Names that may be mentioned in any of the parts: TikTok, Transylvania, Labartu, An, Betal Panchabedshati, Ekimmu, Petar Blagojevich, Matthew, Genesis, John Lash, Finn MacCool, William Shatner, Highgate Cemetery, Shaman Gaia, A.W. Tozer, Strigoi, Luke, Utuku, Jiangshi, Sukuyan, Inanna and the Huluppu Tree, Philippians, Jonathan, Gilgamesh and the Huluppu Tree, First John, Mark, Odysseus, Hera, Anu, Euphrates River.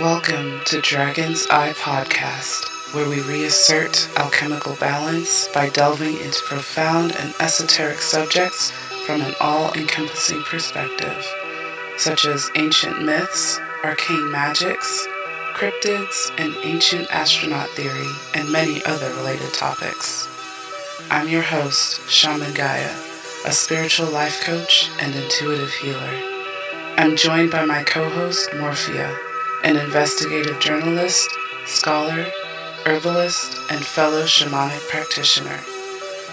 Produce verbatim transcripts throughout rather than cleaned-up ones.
Welcome to Dragon's Eye Podcast, where we reassert alchemical balance by delving into profound and esoteric subjects from an all-encompassing perspective, such as ancient myths, arcane magics, cryptids, and ancient astronaut theory, and many other related topics. I'm your host, Shaman Gaia, a spiritual life coach and intuitive healer. I'm joined by my co-host, Morphia, an investigative journalist, scholar, herbalist, and fellow shamanic practitioner.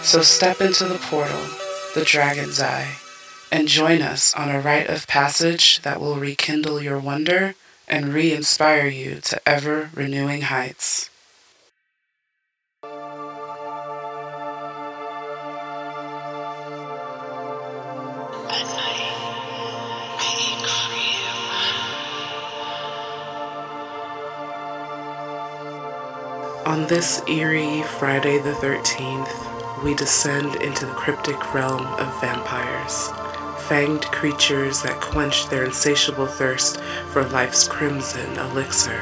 So step into the portal, the Dragon's Eye, and join us on a rite of passage that will rekindle your wonder and re-inspire you to ever-renewing heights. On this eerie Friday the thirteenth, we descend into the cryptic realm of vampires, fanged creatures that quench their insatiable thirst for life's crimson elixir.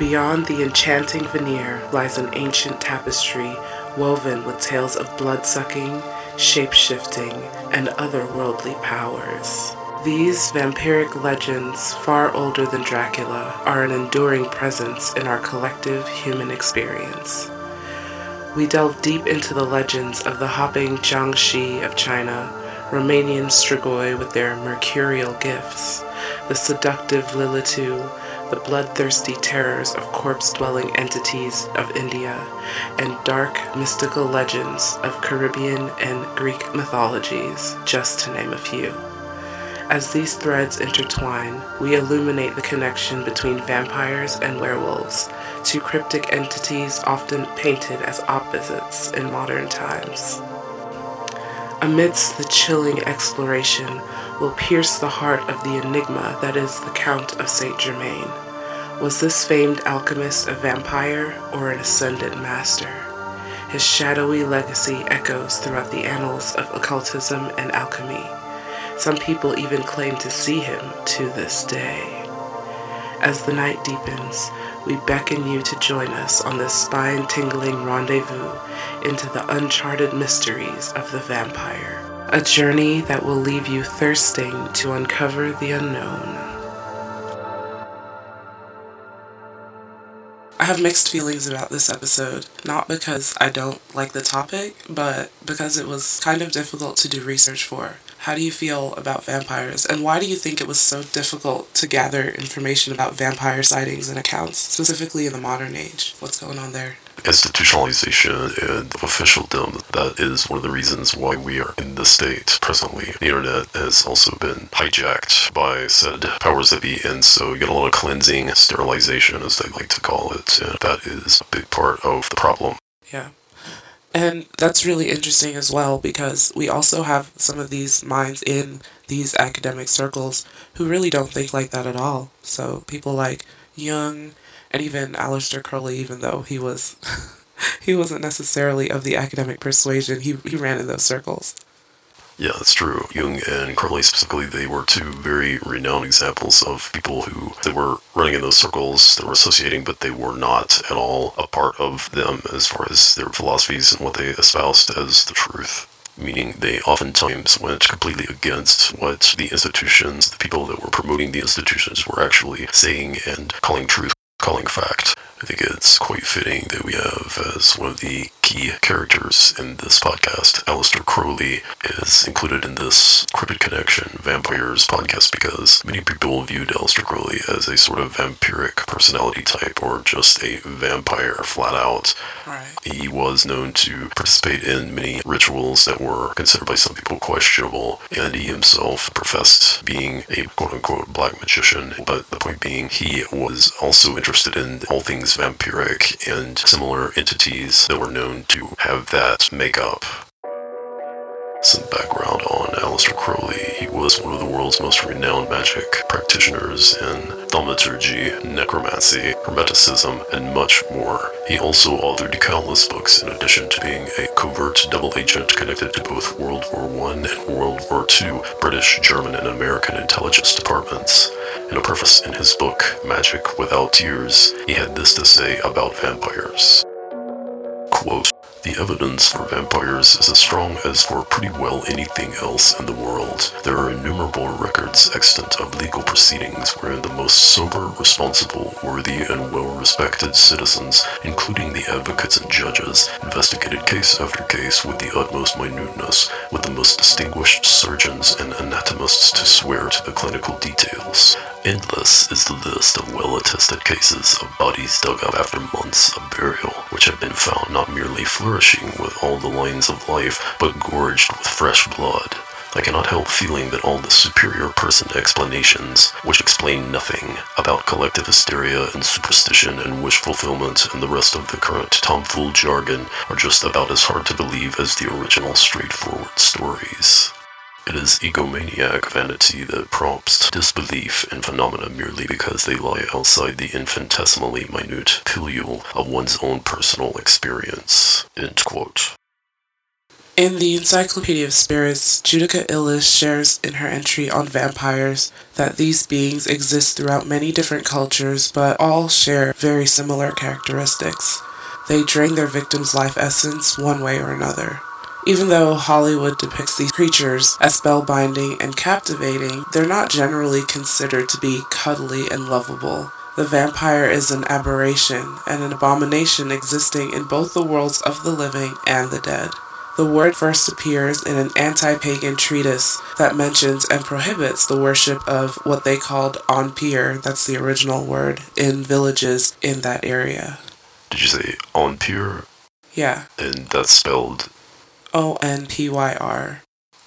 Beyond the enchanting veneer lies an ancient tapestry woven with tales of blood-sucking, shape-shifting, and otherworldly powers. These vampiric legends, far older than Dracula, are an enduring presence in our collective human experience. We delve deep into the legends of the hopping Jiangshi of China, Romanian Strigoi with their mercurial gifts, the seductive Lilitu, the bloodthirsty terrors of corpse-dwelling entities of India, and dark, mystical legends of Caribbean and Greek mythologies, just to name a few. As these threads intertwine, we illuminate the connection between vampires and werewolves, two cryptic entities often painted as opposites in modern times. Amidst the chilling exploration, we'll pierce the heart of the enigma that is the Count of Saint Germain. Was this famed alchemist a vampire or an ascendant master? His shadowy legacy echoes throughout the annals of occultism and alchemy. Some people even claim to see him to this day. As the night deepens, we beckon you to join us on this spine-tingling rendezvous into the uncharted mysteries of the vampire, a journey that will leave you thirsting to uncover the unknown. I have mixed feelings about this episode, not because I don't like the topic, but because it was kind of difficult to do research for. How do you feel about vampires, and why do you think it was so difficult to gather information about vampire sightings and accounts, specifically in the modern age? What's going on there? Institutionalization and officialdom, that is one of the reasons why we are in this state presently. The internet has also been hijacked by said powers that be, and so you get a lot of cleansing, sterilization, as they like to call it, and that is a big part of the problem. Yeah. And that's really interesting as well, because we also have some of these minds in these academic circles who really don't think like that at all. So people like Jung and even Aleister Crowley, even though he was he wasn't necessarily of the academic persuasion, he he ran in those circles. Yeah, that's true. Jung and Crowley specifically, they were two very renowned examples of people who they were running in those circles, they were associating, but they were not at all a part of them as far as their philosophies and what they espoused as the truth. Meaning they oftentimes went completely against what the institutions, the people that were promoting the institutions were actually saying and calling truth, calling fact. I think it's quite fitting that we have as one of the key characters in this podcast, Aleister Crowley, is included in this Cryptid Connection Vampires podcast because many people viewed Aleister Crowley as a sort of vampiric personality type or just a vampire flat out. Right. He was known to participate in many rituals that were considered by some people questionable, and he himself professed being a quote-unquote black magician, but the point being he was also interested in all things vampiric and similar entities that were known to have that makeup. Some background on Aleister Crowley. He was one of the world's most renowned magic practitioners in thaumaturgy, necromancy, hermeticism, and much more. He also authored countless books in addition to being a covert double agent connected to both World War One and World War Two British, German, and American intelligence departments. In a preface in his book, Magic Without Tears, he had this to say about vampires. Quote, "The evidence for vampires is as strong as for pretty well anything else in the world. There are innumerable records extant of legal proceedings wherein the most sober, responsible, worthy, and well-respected citizens, including the advocates and judges, investigated case after case with the utmost minuteness, with the most distinguished surgeons and anatomists to swear to the clinical details. Endless is the list of well-attested cases of bodies dug up after months of burial, which have been found not merely flourishing with all the lines of life, but gorged with fresh blood. I cannot help feeling that all the superior person explanations, which explain nothing about collective hysteria and superstition and wish fulfillment and the rest of the current tomfool jargon, are just about as hard to believe as the original straightforward stories. It is egomaniac vanity that prompts disbelief in phenomena merely because they lie outside the infinitesimally minute pillule of one's own personal experience." End quote. In the Encyclopedia of Spirits, Judica Illis shares in her entry on vampires that these beings exist throughout many different cultures, but all share very similar characteristics. They drain their victim's life essence one way or another. Even though Hollywood depicts these creatures as spellbinding and captivating, they're not generally considered to be cuddly and lovable. The vampire is an aberration and an abomination existing in both the worlds of the living and the dead. The word first appears in an anti-pagan treatise that mentions and prohibits the worship of what they called Onpyr, that's the original word, in villages in that area. Did you say Onpyr? Yeah. And that's spelled... O N P Y R.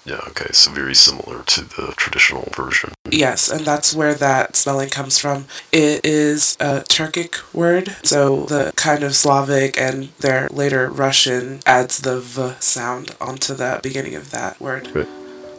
Yeah, okay, so very similar to the traditional version. Yes, and that's where that spelling comes from. It is a Turkic word, so the kind of Slavic and their later Russian adds the V sound onto the beginning of that word. Right.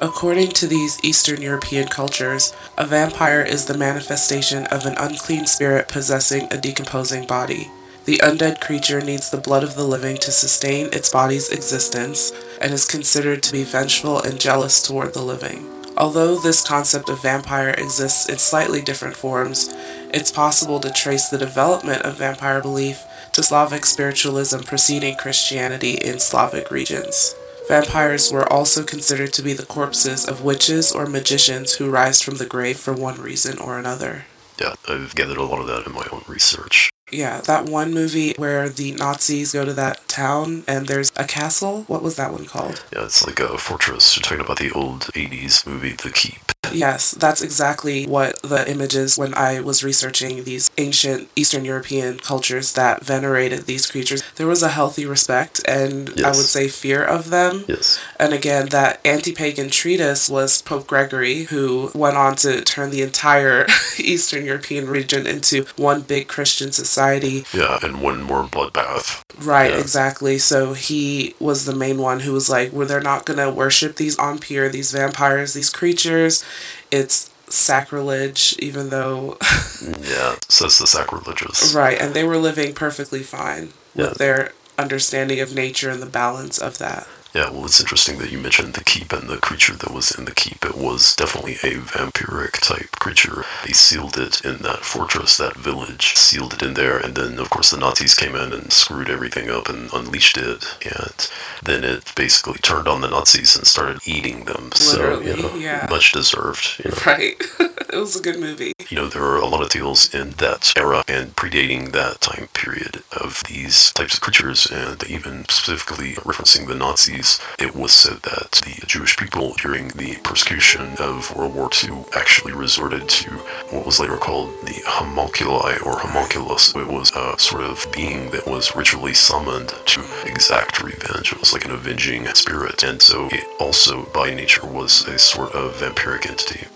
According to these Eastern European cultures, a vampire is the manifestation of an unclean spirit possessing a decomposing body. The undead creature needs the blood of the living to sustain its body's existence and is considered to be vengeful and jealous toward the living. Although this concept of vampire exists in slightly different forms, it's possible to trace the development of vampire belief to Slavic spiritualism preceding Christianity in Slavic regions. Vampires were also considered to be the corpses of witches or magicians who rise from the grave for one reason or another. Yeah, I've gathered a lot of that in my own research. Yeah, that one movie where the Nazis go to that town and there's a castle. What was that one called? Yeah, it's like a fortress. You're talking about the old eighties movie, The Keep. Yes, that's exactly what the images when I was researching these ancient Eastern European cultures that venerated these creatures. There was a healthy respect and yes. I would say fear of them. Yes. And again, that anti-pagan treatise was Pope Gregory, who went on to turn the entire Eastern European region into one big Christian society. Yeah, and one more bloodbath. Right, yeah. Exactly. So he was the main one who was like, well, they're not going to worship these Onpyr, these vampires, these creatures. It's sacrilege, even though... yeah, so it's the sacrilegious. Right, and they were living perfectly fine yeah. with their understanding of nature and the balance of that. Yeah, well, it's interesting that you mentioned the keep and the creature that was in the keep. It was definitely a vampiric type creature. They sealed it in that fortress, that village, sealed it in there, and then, of course, the Nazis came in and screwed everything up and unleashed it, and then it basically turned on the Nazis and started eating them. Literally, so, you know, yeah. Much deserved. You know. Right. It was a good movie. You know, there are a lot of tales in that era and predating that time period of these types of creatures, and even specifically referencing the Nazis. It was said that the Jewish people during the persecution of World War Two actually resorted to what was later called the homunculi or homunculus. It was a sort of being that was ritually summoned to exact revenge. It was like an avenging spirit, and so it also by nature was a sort of vampiric entity.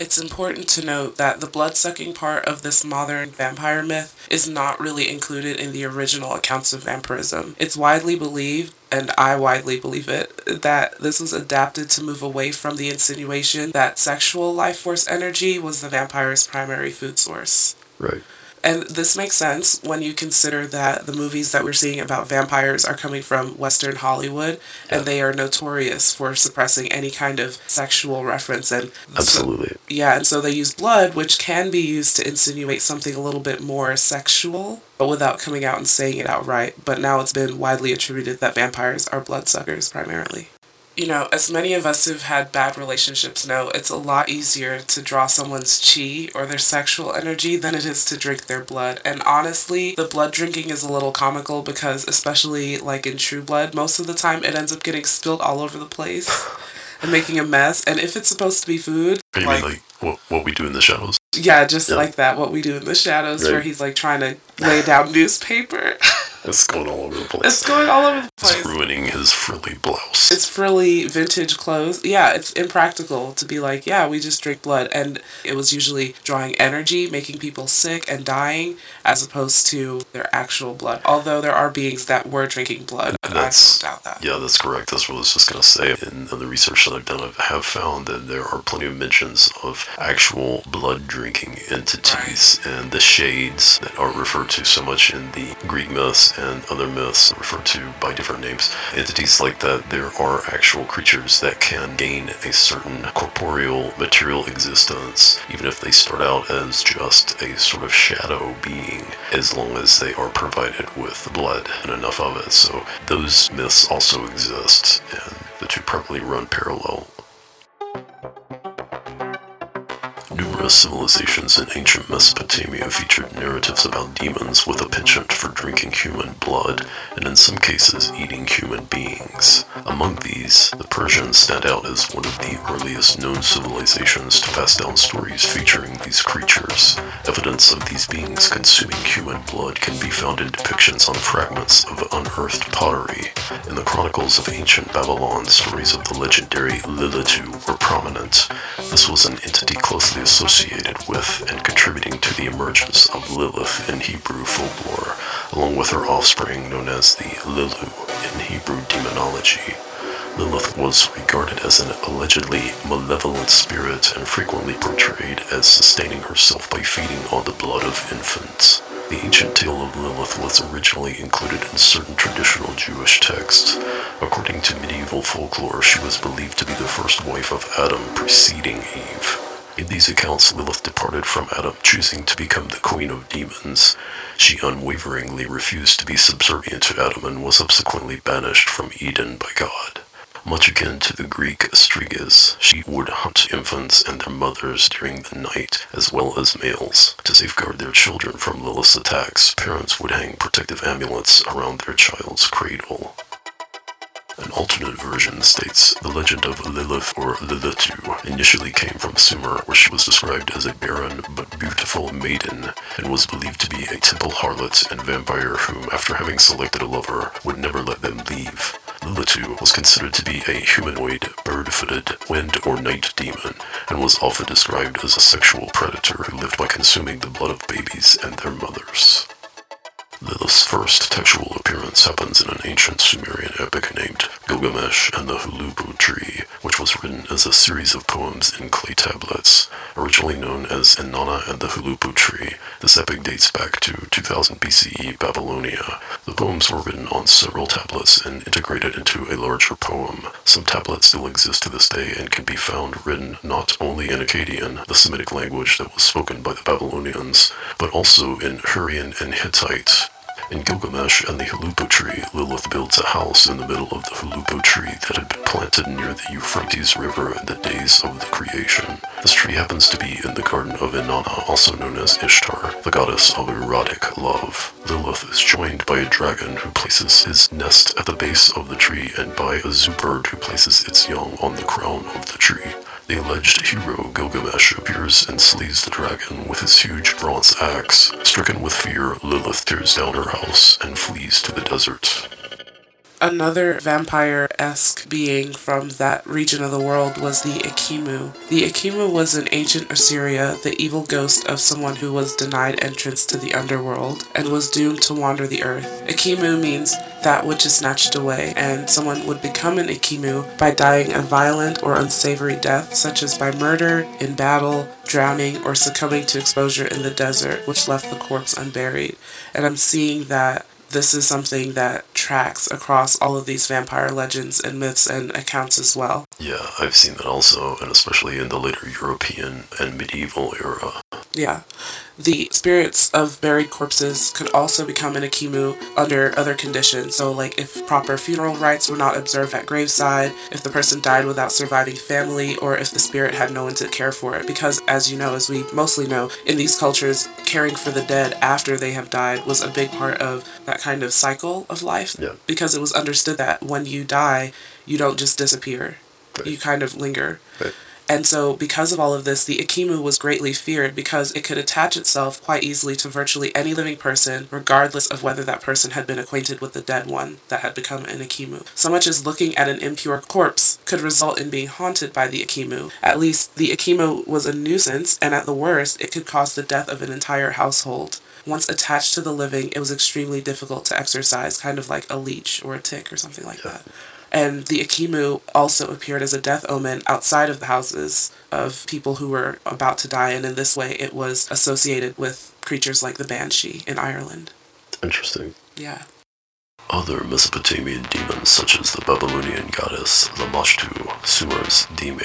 It's important to note that the blood-sucking part of this modern vampire myth is not really included in the original accounts of vampirism. It's widely believed, and I widely believe it, that this was adapted to move away from the insinuation that sexual life force energy was the vampire's primary food source. Right. And this makes sense when you consider that the movies that we're seeing about vampires are coming from Western Hollywood, yeah. and they are notorious for suppressing any kind of sexual reference. And Absolutely. So, yeah, and so they use blood, which can be used to insinuate something a little bit more sexual, but without coming out and saying it outright. But now it's been widely attributed that vampires are bloodsuckers primarily. You know, as many of us who've had bad relationships know, it's a lot easier to draw someone's chi or their sexual energy than it is to drink their blood. And honestly, the blood drinking is a little comical because, especially like in True Blood, most of the time it ends up getting spilled all over the place and making a mess. And if it's supposed to be food... You like, mean like what, what we do in the shadows? Yeah, just yeah. like that, what we do in the shadows, right. where he's like trying to lay down newspaper... It's going all over the place. It's going all over the place. It's ruining his frilly blouse. It's frilly vintage clothes. Yeah, it's impractical to be like, yeah, we just drink blood. And it was usually drawing energy, making people sick and dying, as opposed to their actual blood. Although there are beings that were drinking blood, and I don't doubt that. Yeah, that's correct. That's what I was just going to say. In, in the research that I've done, I have found that there are plenty of mentions of actual blood-drinking entities, right. and the shades that are referred to so much in the Greek myths and other myths referred to by different names. Entities like that, there are actual creatures that can gain a certain corporeal material existence, even if they start out as just a sort of shadow being, as long as they are provided with blood and enough of it. So those myths also exist, and the two probably run parallel. Numerous civilizations in ancient Mesopotamia featured narratives about demons with a penchant for drinking human blood, and in some cases eating human beings. Among these, the Persians stand out as one of the earliest known civilizations to pass down stories featuring these creatures. Evidence of these beings consuming human blood can be found in depictions on fragments of unearthed pottery. In the chronicles of ancient Babylon, stories of the legendary Lilitu were prominent. This was an entity closely associated with and contributing to the emergence of Lilith in Hebrew folklore, along with her offspring known as the Lilu in Hebrew demonology. Lilith was regarded as an allegedly malevolent spirit and frequently portrayed as sustaining herself by feeding on the blood of infants. The ancient tale of Lilith was originally included in certain traditional Jewish texts. According to medieval folklore, she was believed to be the first wife of Adam preceding Eve. In these accounts, Lilith departed from Adam, choosing to become the queen of demons. She unwaveringly refused to be subservient to Adam and was subsequently banished from Eden by God. Much akin to the Greek Strigas, she would hunt infants and their mothers during the night, as well as males. To safeguard their children from Lilith's attacks, parents would hang protective amulets around their child's cradle. An alternate version states the legend of Lilith or Lilitu initially came from Sumer, where she was described as a barren but beautiful maiden and was believed to be a temple harlot and vampire whom, after having selected a lover, would never let them leave. Lilitu was considered to be a humanoid, bird-footed, wind or night demon, and was often described as a sexual predator who lived by consuming the blood of babies and their mothers. Lilith's first textual appearance happens in an ancient Sumerian epic named Gilgamesh and the Huluppu Tree, which was written as a series of poems in clay tablets. Originally known as Inanna and the Huluppu Tree, this epic dates back to two thousand B C E Babylonia. The poems were written on several tablets and integrated into a larger poem. Some tablets still exist to this day and can be found written not only in Akkadian, the Semitic language that was spoken by the Babylonians, but also in Hurrian and Hittite. In Gilgamesh and the Huluppu Tree, Lilith builds a house in the middle of the Huluppu Tree that had been planted near the Euphrates River in the days of the creation. This tree happens to be in the garden of Inanna, also known as Ishtar, the goddess of erotic love. Lilith is joined by a dragon who places his nest at the base of the tree and by a zoo bird who places its young on the crown of the tree. The alleged hero, Gilgamesh, appears and slays the dragon with his huge bronze axe. Stricken with fear, Lilith tears down her house and flees to the desert. Another vampire-esque being from that region of the world was the Ekimmu. The Ekimmu was in ancient Assyria, the evil ghost of someone who was denied entrance to the underworld and was doomed to wander the earth. Ekimmu means that which is snatched away, and someone would become an Ekimmu by dying a violent or unsavory death, such as by murder, in battle, drowning or succumbing to exposure in the desert, which left the corpse unburied. And I'm seeing that this is something that tracks across all of these vampire legends and myths and accounts as well. Yeah, I've seen that also, and especially in the later European and medieval era. Yeah. The spirits of buried corpses could also become an Ekimmu under other conditions. So, like, if proper funeral rites were not observed at graveside, if the person died without surviving family, or if the spirit had no one to care for it. Because, as you know, as we mostly know, in these cultures, caring for the dead after they have died was a big part of that kind of cycle of life. Yeah. Because it was understood that when you die, you don't just disappear. Right. You kind of linger. Right. And so, because of all of this, the Ekimmu was greatly feared because it could attach itself quite easily to virtually any living person, regardless of whether that person had been acquainted with the dead one that had become an Ekimmu. So much as looking at an impure corpse could result in being haunted by the Ekimmu. At least, the Ekimmu was a nuisance, and at the worst, it could cause the death of an entire household. Once attached to the living, it was extremely difficult to exorcise, kind of like a leech or a tick or something like that. And the Ekimmu also appeared as a death omen outside of the houses of people who were about to die, and in this way it was associated with creatures like the Banshee in Ireland. Interesting. Yeah. Other Mesopotamian demons such as the Babylonian goddess Lamashtu, Sumer's Dime,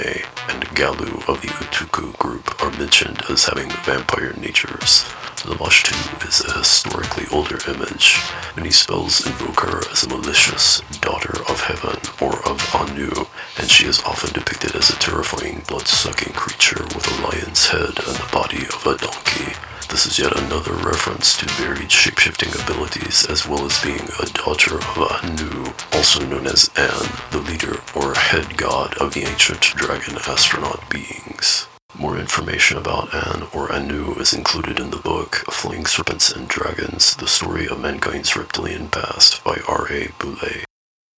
and Galu of the Utuku group are mentioned as having vampire natures. Lamashtu is a historically older image. Many spells invoke her as a malicious daughter of heaven or of Anu, and she is often depicted as a terrifying blood-sucking creature with a lion's head and the body of a donkey. This is yet another reference to varied shapeshifting abilities, as well as being a daughter of Anu, also known as An, the leader or head god of the ancient dragon astronaut beings. More information about An or Anu is included in the book Flying Serpents and Dragons, The Story of Mankind's Reptilian Past by R A. Boulay.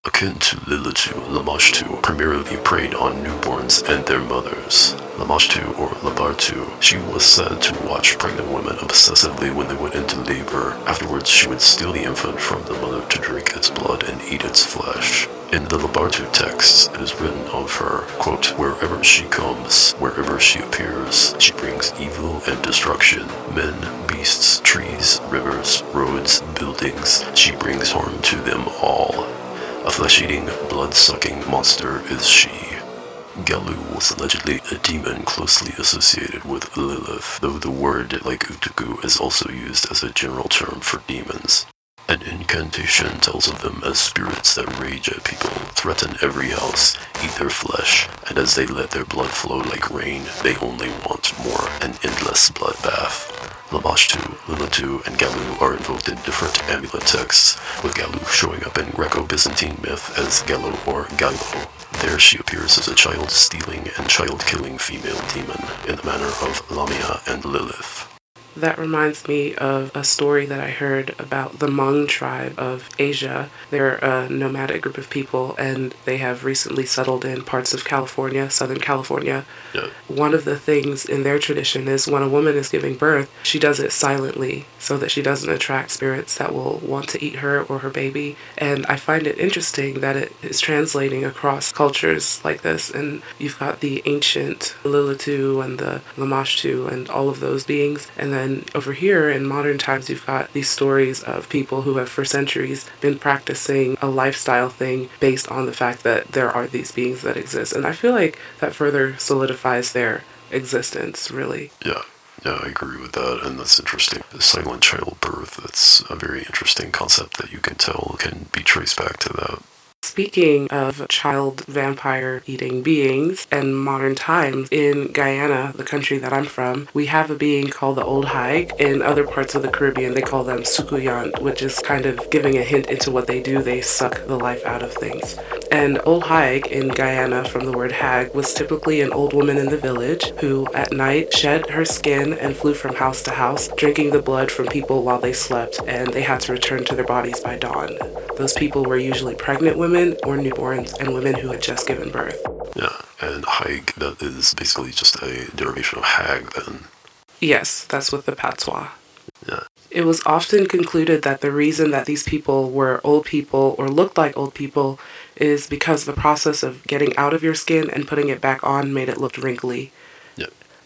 Akin to Lilitu, Lamashtu primarily preyed on newborns and their mothers. Lamashtu or Labartu, she was said to watch pregnant women obsessively when they went into labor. Afterwards, she would steal the infant from the mother to drink its blood and eat its flesh. In the Labartu texts, it is written of her, quote, "Wherever she comes, wherever she appears, she brings evil and destruction. Men, beasts, trees, rivers, roads, buildings, she brings harm to them all. A flesh-eating, blood-sucking monster is she." Galu was allegedly a demon closely associated with Lilith, though the word, like Utuku, is also used as a general term for demons. An incantation tells of them as spirits that rage at people, threaten every house, eat their flesh, and as they let their blood flow like rain, they only want more, an endless bloodbath. Lamashtu, Lilitu, and Galu are invoked in different amulet texts, with Galu showing up in Greco-Byzantine myth as Galo or Galo. There she appears as a child-stealing and child-killing female demon, in the manner of Lamia and Lilith. That reminds me of a story that I heard about the Hmong tribe of Asia. They're a nomadic group of people, and they have recently settled in parts of California, Southern California. Yeah. One of the things in their tradition is when a woman is giving birth, she does it silently so that she doesn't attract spirits that will want to eat her or her baby. And I find it interesting that it is translating across cultures like this. And you've got the ancient Lilitu and the Lamashtu and all of those beings, and then And over here in modern times, you've got these stories of people who have for centuries been practicing a lifestyle thing based on the fact that there are these beings that exist. And I feel like that further solidifies their existence, really. Yeah, yeah, I agree with that. And that's interesting. The silent childbirth, that's a very interesting concept that you can tell can be traced back to that. Speaking of child vampire-eating beings, in modern times, in Guyana, the country that I'm from, we have a being called the Old Hag. In other parts of the Caribbean, they call them sukuyan, which is kind of giving a hint into what they do. They suck the life out of things. And Old Hag in Guyana, from the word hag, was typically an old woman in the village who, at night, shed her skin and flew from house to house, drinking the blood from people while they slept, and they had to return to their bodies by dawn. Those people were usually pregnant women, or newborns, and women who had just given birth. Yeah, and hag, that is basically just a derivation of hag, then. Yes, that's with the patois. Yeah. It was often concluded that the reason that these people were old people or looked like old people is because the process of getting out of your skin and putting it back on made it look wrinkly.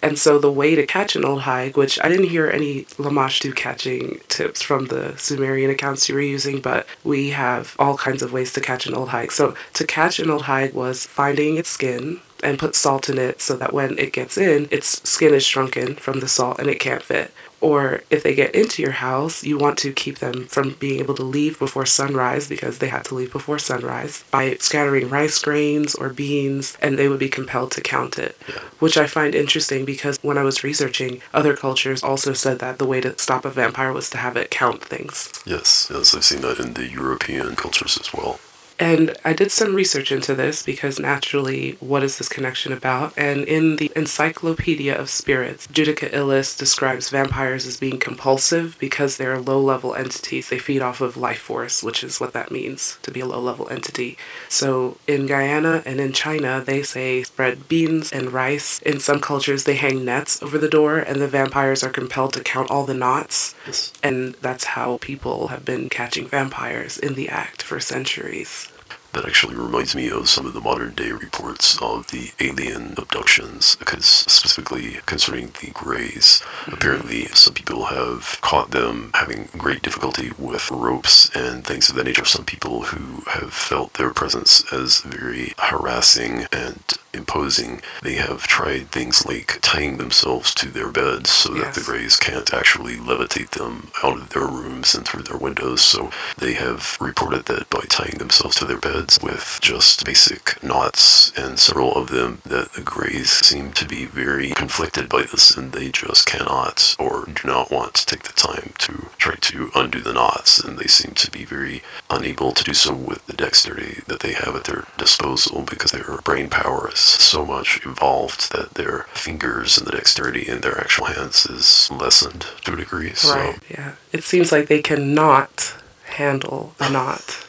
And so the way to catch an old hag, which I didn't hear any Lamashtu catching tips from the Sumerian accounts you were using, but we have all kinds of ways to catch an old hag. So to catch an old hag was finding its skin and put salt in it so that when it gets in, its skin is shrunken from the salt and it can't fit. Or if they get into your house, you want to keep them from being able to leave before sunrise, because they had to leave before sunrise, by scattering rice grains or beans, and they would be compelled to count it. Yeah. Which I find interesting, because when I was researching, other cultures also said that the way to stop a vampire was to have it count things. Yes, yes, I've seen that in the European cultures as well. And I did some research into this because, naturally, what is this connection about? And in the Encyclopedia of Spirits, Judica Illis describes vampires as being compulsive because they're low-level entities. They feed off of life force, which is what that means, to be a low-level entity. So in Guyana and in China, they say spread beans and rice. In some cultures, they hang nets over the door, and the vampires are compelled to count all the knots. Yes. And that's how people have been catching vampires in the act for centuries. That actually reminds me of some of the modern-day reports of the alien abductions, because specifically concerning the Greys. Mm-hmm. Apparently, some people have caught them having great difficulty with ropes and things of that nature. Some people who have felt their presence as very harassing and imposing, they have tried things like tying themselves to their beds so yes. that the Greys can't actually levitate them out of their rooms and through their windows. So they have reported that by tying themselves to their beds with just basic knots and several of them, that the Greys seem to be very conflicted by this, and they just cannot or do not want to take the time to try to undo the knots, and they seem to be very unable to do so with the dexterity that they have at their disposal, because their brain power is so much involved that their fingers and the dexterity in their actual hands is lessened to a degree. Right, so. Yeah. It seems like they cannot handle the knot.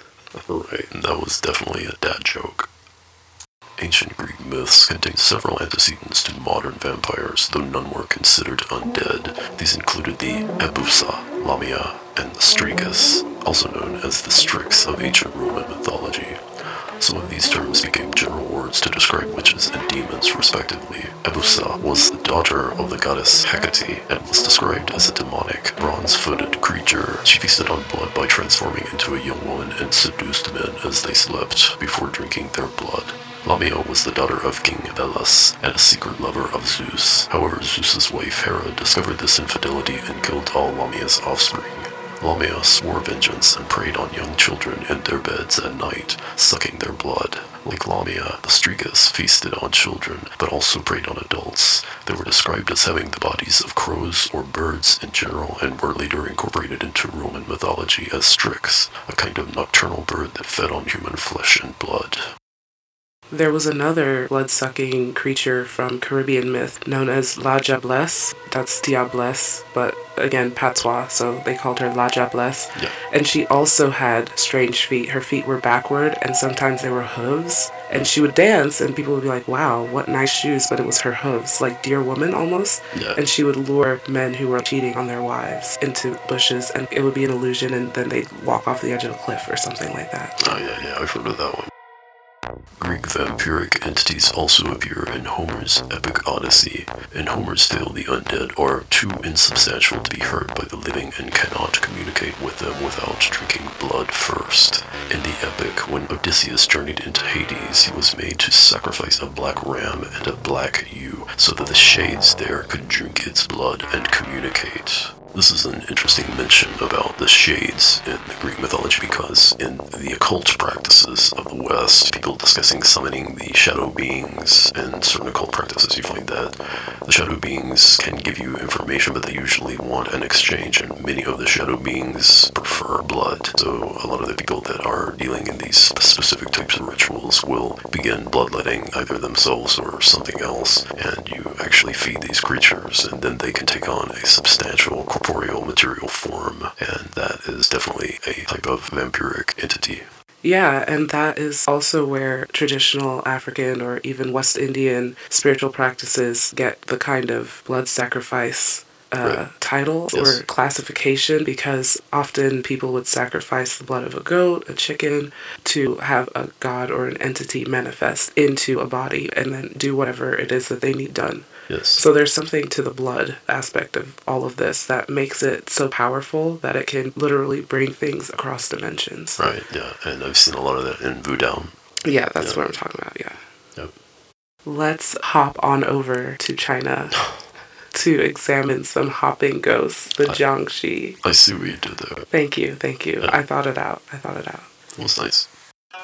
Right, and that was definitely a dad joke. Ancient Greek myths contain several antecedents to modern vampires, though none were considered undead. These included the Ebusa, Lamia, and the Strigas, also known as the Strix of ancient Roman mythology. Some of these terms became general words to describe witches and demons, respectively. Ebusa was the daughter of the goddess Hecate and was described as a demonic, bronze-footed creature. She feasted on blood by transforming into a young woman and seduced men as they slept before drinking their blood. Lamia was the daughter of King Belus and a secret lover of Zeus. However, Zeus's wife Hera discovered this infidelity and killed all Lamia's offspring. Lamia swore vengeance and preyed on young children in their beds at night, sucking their blood. Like Lamia, the Strigas feasted on children, but also preyed on adults. They were described as having the bodies of crows or birds in general, and were later incorporated into Roman mythology as Strix, a kind of nocturnal bird that fed on human flesh and blood. There was another blood-sucking creature from Caribbean myth known as La Jables. That's Diables, but again, patois, so they called her La Jables. Yeah. And she also had strange feet. Her feet were backward, and sometimes they were hooves. And she would dance, and people would be like, wow, what nice shoes, but it was her hooves, like Dear Woman almost. Yeah. And she would lure men who were cheating on their wives into bushes, and it would be an illusion, and then they'd walk off the edge of a cliff or something like that. Oh, yeah, yeah, I've heard of that one. Greek vampiric entities also appear in Homer's epic Odyssey. In Homer's tale, the undead are too insubstantial to be heard by the living and cannot communicate with them without drinking blood first. In the epic, when Odysseus journeyed into Hades, he was made to sacrifice a black ram and a black ewe so that the shades there could drink its blood and communicate. This is an interesting mention about the shades in the Greek mythology, because in the occult practices of the West, people discussing summoning the shadow beings, and certain occult practices you find that the shadow beings can give you information, but they usually want an exchange, and many of the shadow beings prefer blood. So a lot of the people that are dealing in these specific types of rituals will begin bloodletting either themselves or something else, and you actually feed these creatures, and then they can take on a substantial corporeal material form, and that is definitely a type of vampiric entity. Yeah, and that is also where traditional African or even West Indian spiritual practices get the kind of blood sacrifice Uh, right. title yes. or classification, because often people would sacrifice the blood of a goat, a chicken, to have a god or an entity manifest into a body and then do whatever it is that they need done. Yes. So there's something to the blood aspect of all of this that makes it so powerful that it can literally bring things across dimensions. Right, yeah. And I've seen a lot of that in voodoo. Yeah, that's yeah. what I'm talking about, yeah. Yep. Let's hop on over to China. To examine some hopping ghosts, the I, Jiangshi. I see what you did there. Thank you, thank you. Yeah. I thought it out. I thought it out. It was nice.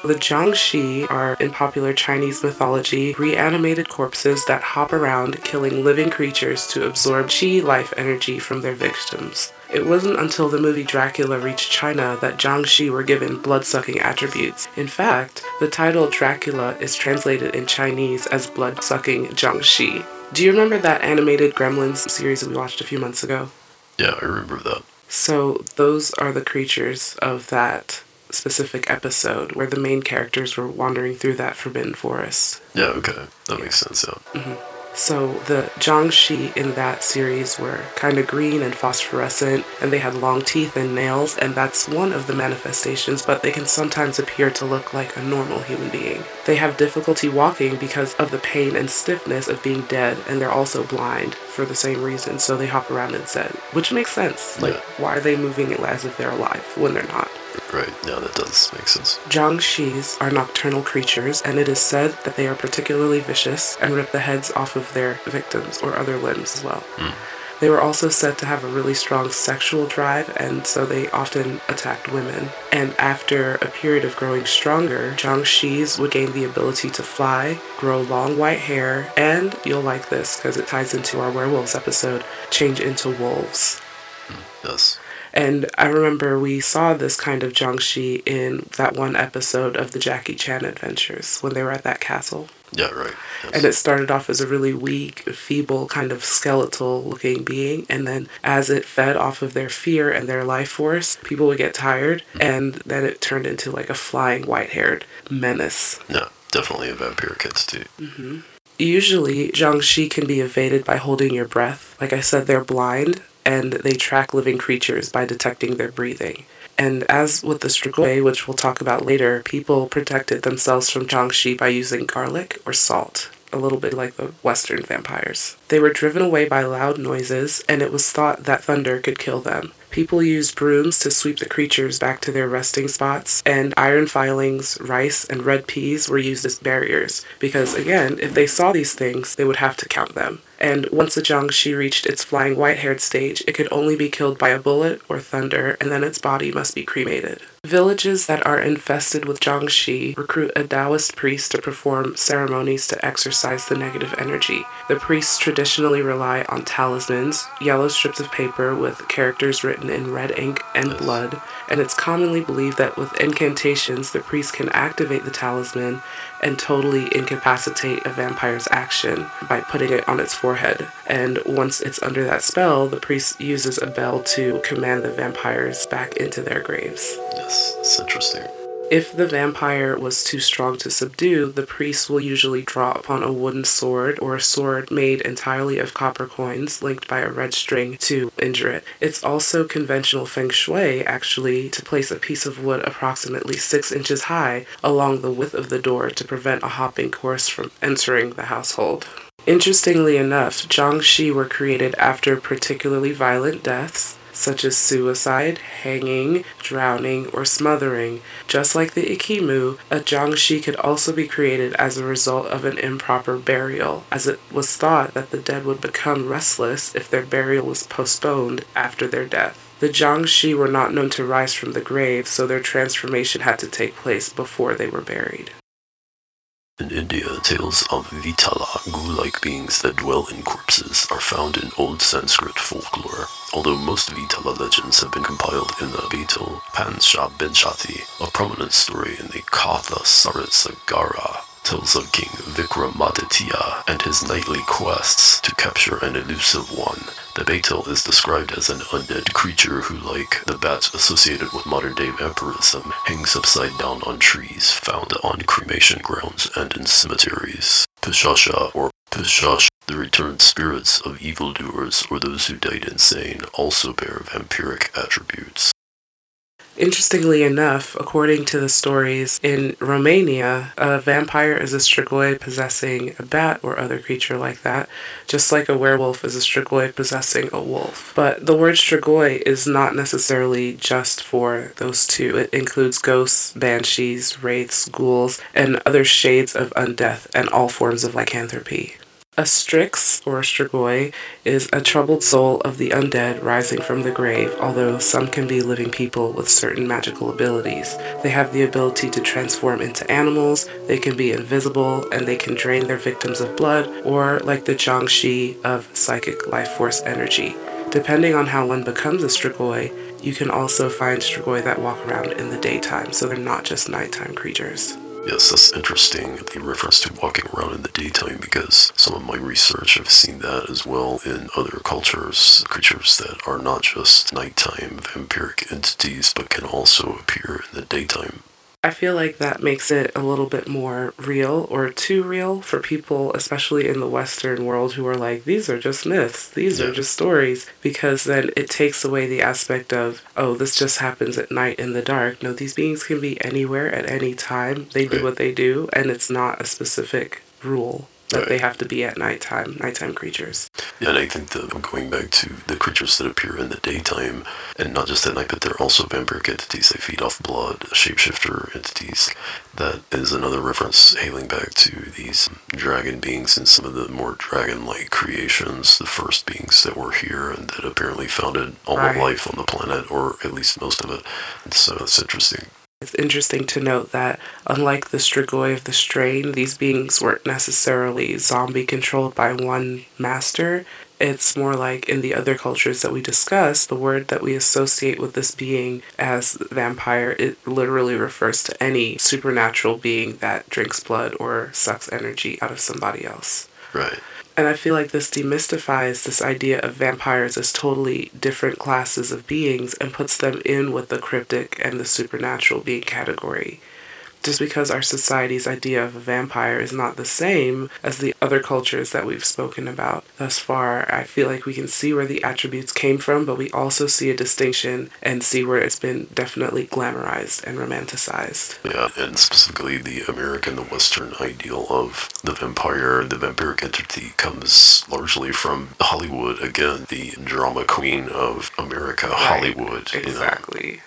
The Jiangshi are, in popular Chinese mythology, reanimated corpses that hop around, killing living creatures to absorb qi life energy from their victims. It wasn't until the movie Dracula reached China that Jiangshi were given blood-sucking attributes. In fact, the title Dracula is translated in Chinese as blood-sucking Jiangshi. Do you remember that animated Gremlins series we watched a few months ago? Yeah, I remember that. So those are the creatures of that specific episode where the main characters were wandering through that forbidden forest. Yeah, okay. That makes sense, yeah. Mm-hmm. So the Jiangshi in that series were kind of green and phosphorescent, and they had long teeth and nails, and that's one of the manifestations, but they can sometimes appear to look like a normal human being. They have difficulty walking because of the pain and stiffness of being dead, and they're also blind for the same reason, so they hop around instead, which makes sense. Like, yeah. Why are they moving as if they're alive when they're not? Right, yeah, that does make sense. Jiangshis are nocturnal creatures, and it is said that they are particularly vicious and rip the heads off of their victims or other limbs as well. Mm. They were also said to have a really strong sexual drive, and so they often attacked women. And after a period of growing stronger, Jiangshis would gain the ability to fly, grow long white hair, and, you'll like this because it ties into our werewolves episode, change into wolves. Mm, yes. And I remember we saw this kind of Jiangshi in that one episode of the Jackie Chan Adventures when they were at that castle. Yeah, right. Yes. And it started off as a really weak, feeble, kind of skeletal-looking being. And then as it fed off of their fear and their life force, people would get tired. Mm-hmm. And then it turned into like a flying, white-haired menace. Yeah, definitely a vampire kids too. Mm-hmm. Usually, Jiangshi can be evaded by holding your breath. Like I said, they're blind. And they track living creatures by detecting their breathing. And as with the Strigoi, which we'll talk about later, people protected themselves from Jiangshi by using garlic or salt, a little bit like the Western vampires. They were driven away by loud noises, and it was thought that thunder could kill them. People used brooms to sweep the creatures back to their resting spots, and iron filings, rice, and red peas were used as barriers, because, again, if they saw these things, they would have to count them. And once the Jiangshi reached its flying white-haired stage, it could only be killed by a bullet or thunder, and then its body must be cremated. Villages that are infested with Jiangshi recruit a Taoist priest to perform ceremonies to exorcise the negative energy. The priests traditionally rely on talismans, yellow strips of paper with characters written in red ink and blood, and it's commonly believed that with incantations, the priest can activate the talisman and totally incapacitate a vampire's action by putting it on its forehead. And once it's under that spell, the priest uses a bell to command the vampires back into their graves. Yes, that's interesting. If the vampire was too strong to subdue, the priest will usually draw upon a wooden sword or a sword made entirely of copper coins linked by a red string to injure it. It's also conventional feng shui, actually, to place a piece of wood approximately six inches high along the width of the door to prevent a hopping corpse from entering the household. Interestingly enough, Jiangshi were created after particularly violent deaths, such as suicide, hanging, drowning, or smothering. Just like the Ekimmu, a Jiangshi could also be created as a result of an improper burial, as it was thought that the dead would become restless if their burial was postponed after their death. The Jiangshi were not known to rise from the grave, so their transformation had to take place before they were buried. In India, tales of Vitala, ghoul-like beings that dwell in corpses, are found in old Sanskrit folklore, although most Vitala legends have been compiled in the Betal Panchabedshati, a prominent story in the Katha Saritsagara. Tells of King Vikramaditya and his nightly quests to capture an elusive one. The Betal is described as an undead creature who, like the bats associated with modern-day vampirism, hangs upside down on trees found on cremation grounds and in cemeteries. Pishasha or Pishash The returned spirits of evildoers or those who died insane also bear vampiric attributes. Interestingly enough, according to the stories, in Romania, a vampire is a Strigoi possessing a bat or other creature like that, just like a werewolf is a Strigoi possessing a wolf. But the word Strigoi is not necessarily just for those two. It includes ghosts, banshees, wraiths, ghouls, and other shades of undeath and all forms of lycanthropy. A Strix, or a Strigoi, is a troubled soul of the undead rising from the grave, although some can be living people with certain magical abilities. They have the ability to transform into animals, they can be invisible, and they can drain their victims of blood, or like the Jiangshi of psychic life force energy. Depending on how one becomes a Strigoi, you can also find Strigoi that walk around in the daytime, so they're not just nighttime creatures. Yes, that's interesting, the reference to walking around in the daytime, because some of my research I've seen that as well in other cultures, creatures that are not just nighttime vampiric entities, but can also appear in the daytime. I feel like that makes it a little bit more real, or too real, for people, especially in the Western world, who are like, these are just myths, these yeah. are just stories, because then it takes away the aspect of, oh, this just happens at night in the dark. No, these beings can be anywhere at any time. They do right. what they do, and it's not a specific rule that right. they have to be at nighttime, nighttime creatures. Yeah, and I think that I'm going back to the creatures that appear in the daytime, and not just at night, but they're also vampiric entities. They feed off blood, shapeshifter entities. That is another reference hailing back to these dragon beings and some of the more dragon-like creations, the first beings that were here and that apparently founded all right. of life on the planet, or at least most of it. And so it's interesting. It's interesting to note that, unlike the Strigoi of the Strain, these beings weren't necessarily zombie-controlled by one master. It's more like in the other cultures that we discuss, the word that we associate with this being as vampire, it literally refers to any supernatural being that drinks blood or sucks energy out of somebody else. Right. And I feel like this demystifies this idea of vampires as totally different classes of beings and puts them in with the cryptic and the supernatural being category. Just because our society's idea of a vampire is not the same as the other cultures that we've spoken about thus far, I feel like we can see where the attributes came from, but we also see a distinction and see where it's been definitely glamorized and romanticized. Yeah, and specifically the American, the Western ideal of the vampire, the vampiric entity, comes largely from Hollywood. Again, the drama queen of America, right. Hollywood. Exactly. You know?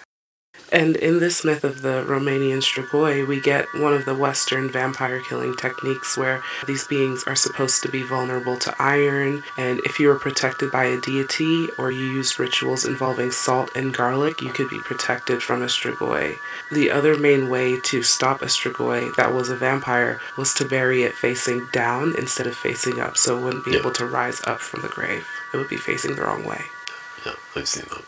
And in this myth of the Romanian Strigoi, we get one of the Western vampire-killing techniques where these beings are supposed to be vulnerable to iron, and if you were protected by a deity or you used rituals involving salt and garlic, you could be protected from a Strigoi. The other main way to stop a Strigoi that was a vampire was to bury it facing down instead of facing up, so it wouldn't be yeah. able to rise up from the grave. It would be facing the wrong way. Yeah, I've seen that.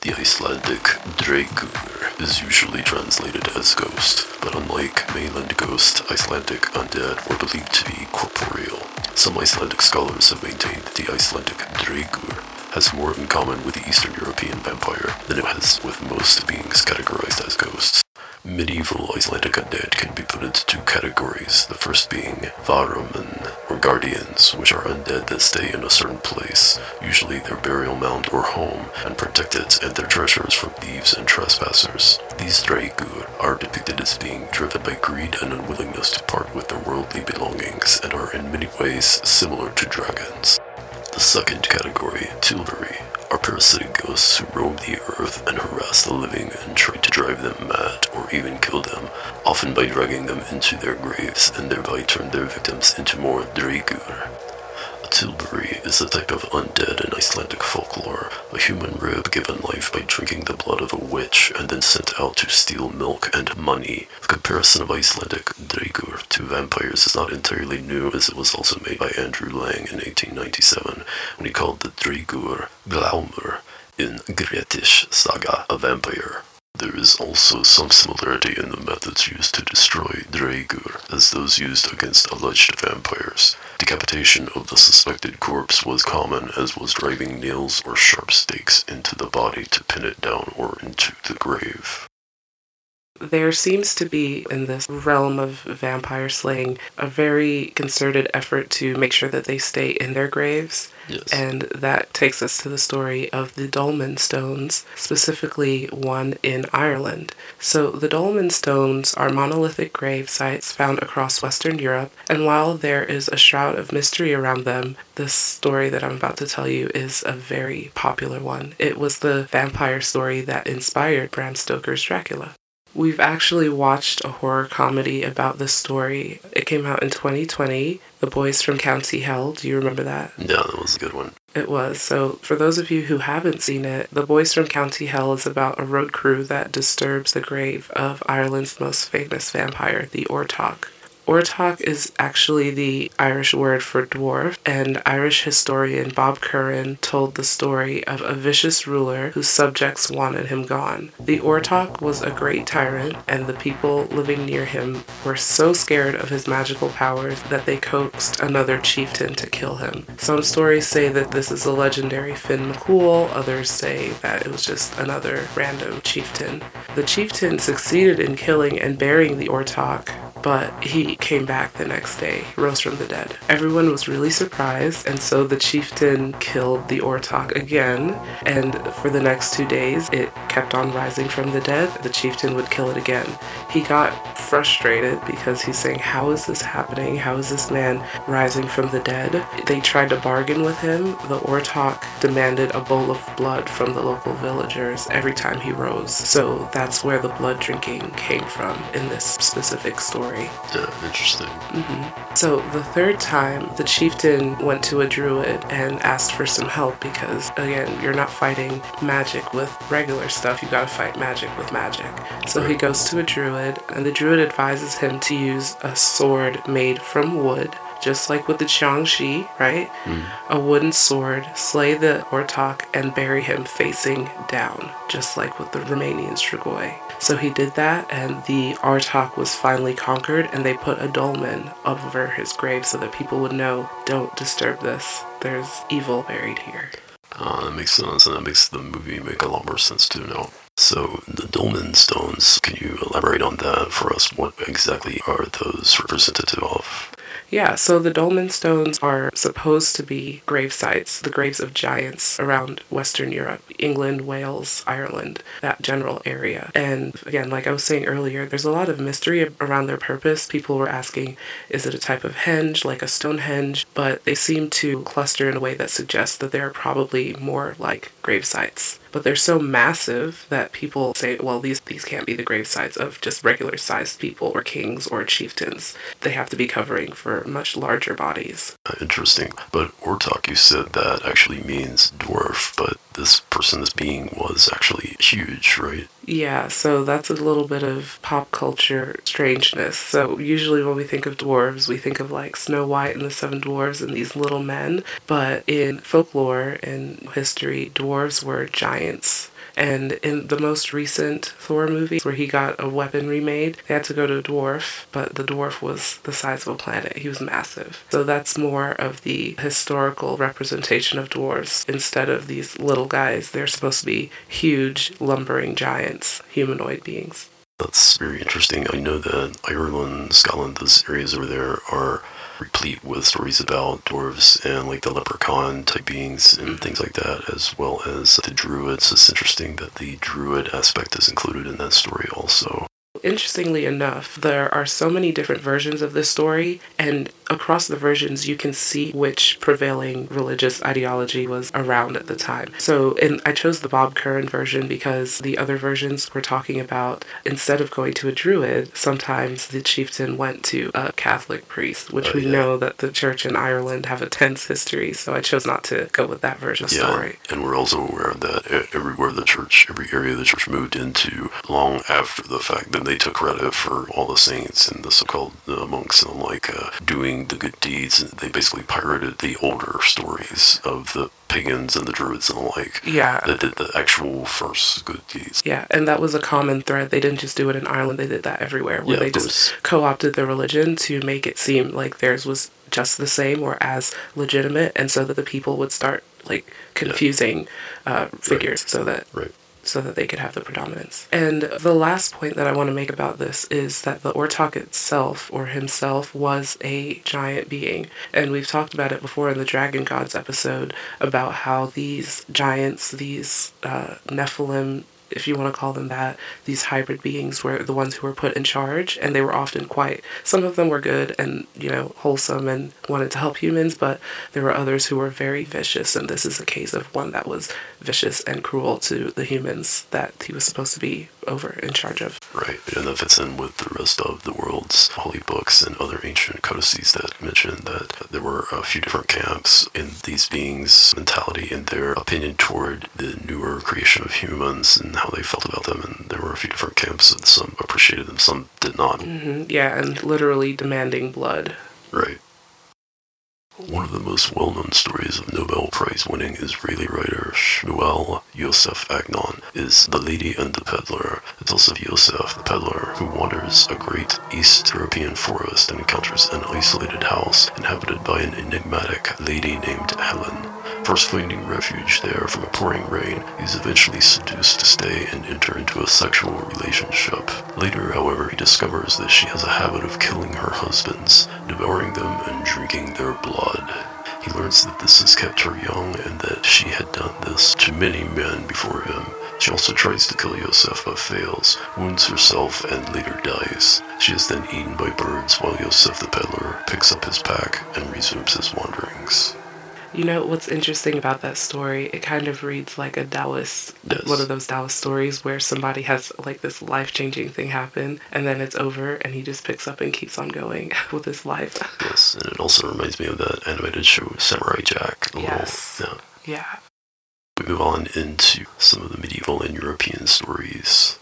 The Icelandic Dracula is usually translated as ghost, but unlike mainland ghost, Icelandic undead were believed to be corporeal. Some Icelandic scholars have maintained that the Icelandic Dracula has more in common with the Eastern European vampire than it has with most beings categorized as ghosts. Medieval Icelandic undead can be put into two categories, the first being Varamenn, or guardians, which are undead that stay in a certain place, usually their burial mound or home, and protect it and their treasures from thieves and trespassers. These Draigur are depicted as being driven by greed and unwillingness to part with their worldly belongings, and are in many ways similar to dragons. The second category, Tilbury, are parasitic ghosts who roam the earth and harass the living and try to drive them mad or even kill them, often by dragging them into their graves and thereby turn their victims into more Draigur. A Tilbury is a type of undead in Icelandic folklore, a human rib given life by drinking the blood of a witch and then sent out to steal milk and money. The comparison of Icelandic Draigur to vampires is not entirely new, as it was also made by Andrew Lang in eighteen ninety-seven when he called the Draigur Glaumur in Grettish Saga a vampire. There is also some similarity in the methods used to destroy Draigur as those used against alleged vampires. Decapitation of the suspected corpse was common, as was driving nails or sharp stakes into the body to pin it down or into the grave. There seems to be, in this realm of vampire slaying, a very concerted effort to make sure that they stay in their graves. Yes. And that takes us to the story of the dolmen stones, specifically one in Ireland. So the dolmen stones are monolithic grave sites found across Western Europe, and while there is a shroud of mystery around them, the story that I'm about to tell you is a very popular one. It was the vampire story that inspired Bram Stoker's Dracula. We've actually watched a horror comedy about this story. It came out in twenty twenty, The Boys from County Hell. Do you remember that? Yeah, that was a good one. It was. So for those of you who haven't seen it, The Boys from County Hell is about a road crew that disturbs the grave of Ireland's most famous vampire, the Ortach. Ortach is actually the Irish word for dwarf, and Irish historian Bob Curran told the story of a vicious ruler whose subjects wanted him gone. The Ortach was a great tyrant, and the people living near him were so scared of his magical powers that they coaxed another chieftain to kill him. Some stories say that this is the legendary Finn MacCool, others say that it was just another random chieftain. The chieftain succeeded in killing and burying the Ortach, but he came back the next day, rose from the dead. Everyone was really surprised, and so the chieftain killed the Ortach again, and for the next two days it kept on rising from the dead. The chieftain would kill it again. He got frustrated because he's saying, how is this happening? How is this man rising from the dead? They tried to bargain with him. The Ortach demanded a bowl of blood from the local villagers every time he rose. So that's where the blood drinking came from in this specific story. Yeah, interesting. Mm-hmm. So the third time, the chieftain went to a druid and asked for some help because, again, you're not fighting magic with regular stuff. You got to fight magic with magic. So he goes to a druid, and the druid advises him to use a sword made from wood, just like with the Jiangshi, right? Mm. A wooden sword, slay the Ortach, and bury him facing down, just like with the Romanian Strigoi. So he did that, and the Ortach was finally conquered, and they put a dolmen over his grave so that people would know, don't disturb this. There's evil buried here. Uh, that makes sense, and that makes the movie make a lot more sense too now. So, the dolmen stones, can you elaborate on that for us? What exactly are those representative of? Yeah, so the dolmen stones are supposed to be grave sites, the graves of giants around Western Europe, England, Wales, Ireland, that general area. And again, like I was saying earlier, there's a lot of mystery around their purpose. People were asking, is it a type of henge, like a Stonehenge? But they seem to cluster in a way that suggests that they're probably more like grave sites. But they're so massive that people say, well, these, these can't be the grave sites of just regular-sized people or kings or chieftains. They have to be covering for much larger bodies. Uh, interesting. But Ortach, you said that actually means dwarf, but this person, this being, was actually huge, right? Yeah, so that's a little bit of pop culture strangeness. So usually when we think of dwarves, we think of like Snow White and the Seven Dwarves and these little men. But in folklore and history, dwarves were giants. And in the most recent Thor movie, where he got a weapon remade, they had to go to a dwarf, but the dwarf was the size of a planet. He was massive. So that's more of the historical representation of dwarves. Instead of these little guys, they're supposed to be huge, lumbering giants, humanoid beings. That's very interesting. I know that Ireland, Scotland, those areas over there are replete with stories about dwarves and like the leprechaun type beings and things like that, as well as the druids. It's interesting that the druid aspect is included in that story also. Interestingly enough, there are so many different versions of this story, and across the versions you can see which prevailing religious ideology was around at the time. So, and I chose the Bob Curran version because the other versions were talking about, instead of going to a druid, sometimes the chieftain went to a Catholic priest, which oh, yeah. we know that the church in Ireland have a tense history, so I chose not to go with that version of yeah, story. And we're also aware that everywhere the church, every area the church moved into, long after the fact that they took credit for all the saints and the so-called uh, monks and the like uh, doing the good deeds, and they basically pirated the older stories of the pagans and the druids and the like yeah. that did the actual first good deeds. Yeah, and that was a common thread. They didn't just do it in Ireland, they did that everywhere, where yeah, they just co-opted their religion to make it seem like theirs was just the same or as legitimate, and so that the people would start like confusing yeah. uh, figures right. so that... Right. so that they could have the predominance. And the last point that I want to make about this is that the Ortok itself, or himself, was a giant being. And we've talked about it before in the Dragon Gods episode about how these giants, these uh, Nephilim, if you want to call them that, these hybrid beings were the ones who were put in charge, and they were often quite, some of them were good and, you know, wholesome and wanted to help humans, but there were others who were very vicious, and this is a case of one that was vicious and cruel to the humans that he was supposed to be over in charge of. Right, and that fits in with the rest of the world's holy books and other ancient codices that mention that there were a few different camps in these beings' mentality and their opinion toward the newer creation of humans and how they felt about them, and there were a few different camps, and some appreciated them, some did not. Mm-hmm. Yeah, and literally demanding blood. Right. One of the most well-known stories of Nobel Prize-winning Israeli writer Shmuel Yosef Agnon is The Lady and the Peddler. It tells of Yosef the peddler, who wanders a great East European forest and encounters an isolated house inhabited by an enigmatic lady named Helen. First finding refuge there from a pouring rain, he is eventually seduced to stay and enter into a sexual relationship. Later, however, he discovers that she has a habit of killing her husbands, devouring them and drinking their blood. He learns that this has kept her young and that she had done this to many men before him. She also tries to kill Yosef but fails, wounds herself, and later dies. She is then eaten by birds while Yosef the peddler picks up his pack and resumes his wanderings. You know, what's interesting about that story, it kind of reads like a Taoist, yes. One of those Taoist stories where somebody has, like, this life-changing thing happen, and then it's over, and he just picks up and keeps on going with his life. Yes, and it also reminds me of that animated show, Samurai Jack. A yes. Little, yeah. yeah. We move on into some of the medieval and European stories.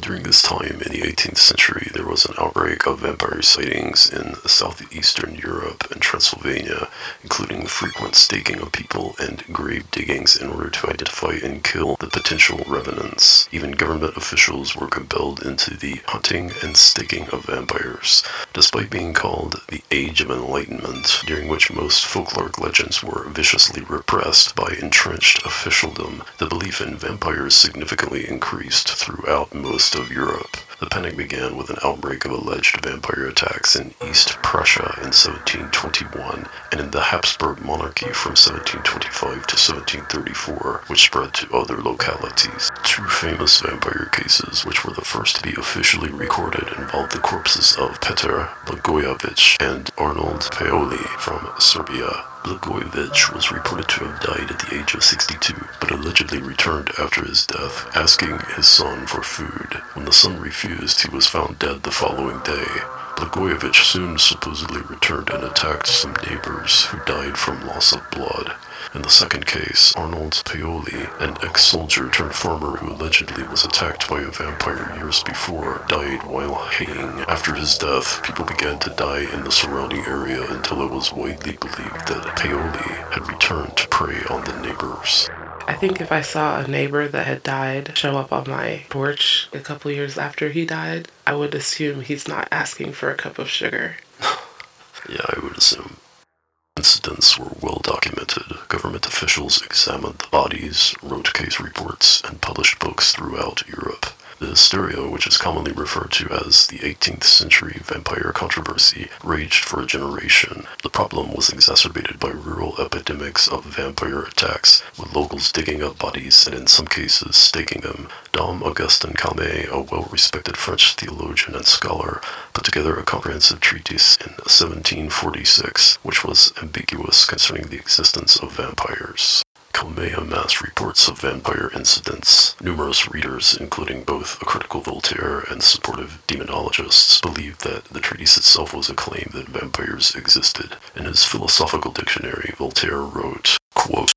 During this time, in the eighteenth century, there was an outbreak of vampire sightings in southeastern Europe and Transylvania, including the frequent staking of people and grave diggings in order to identify and kill the potential revenants. Even government officials were compelled into the hunting and staking of vampires, despite being called the Age of Enlightenment, during which most folkloric legends were viciously repressed by entrenched officialdom. The belief in vampires significantly increased throughout most of Europe. The panic began with an outbreak of alleged vampire attacks in East Prussia in seventeen twenty-one and in the Habsburg monarchy from seventeen twenty-five to seventeen thirty-four, which spread to other localities. Two famous vampire cases, which were the first to be officially recorded, involved the corpses of Petar Blagojevich and Arnold Paoli from Serbia. Blagojevich was reported to have died at the age of sixty-two, but allegedly returned after his death, asking his son for food. When the son refused, he was found dead the following day. Blagojevich soon supposedly returned and attacked some neighbors who died from loss of blood. In the second case, Arnold Paoli, an ex-soldier turned farmer who allegedly was attacked by a vampire years before, died while haying. After his death, people began to die in the surrounding area until it was widely believed that Paoli had returned to prey on the neighbors. I think if I saw a neighbor that had died show up on my porch a couple years after he died, I would assume he's not asking for a cup of sugar. Yeah, I would assume. Incidents were well documented. Government officials examined the bodies, wrote case reports, and published books throughout Europe. The hysteria, which is commonly referred to as the eighteenth century vampire controversy, raged for a generation. The problem was exacerbated by rural epidemics of vampire attacks, with locals digging up bodies and in some cases staking them. Dom Augustin Calmet, a well-respected French theologian and scholar, put together a comprehensive treatise in seventeen forty-six, which was ambiguous concerning the existence of vampires. Calmet amassed reports of vampire incidents. Numerous readers, including both a critical Voltaire and supportive demonologists, believed that the treatise itself was a claim that vampires existed. In his philosophical dictionary, Voltaire wrote, quote,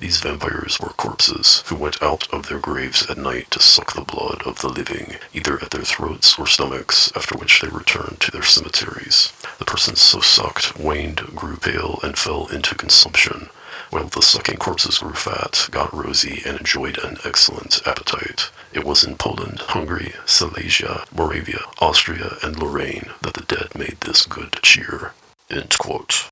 "These vampires were corpses who went out of their graves at night to suck the blood of the living, either at their throats or stomachs, after which they returned to their cemeteries. The persons so sucked waned, grew pale, and fell into consumption, while the sucking corpses grew fat, got rosy, and enjoyed an excellent appetite. It was in Poland, Hungary, Silesia, Moravia, Austria, and Lorraine that the dead made this good cheer." End quote.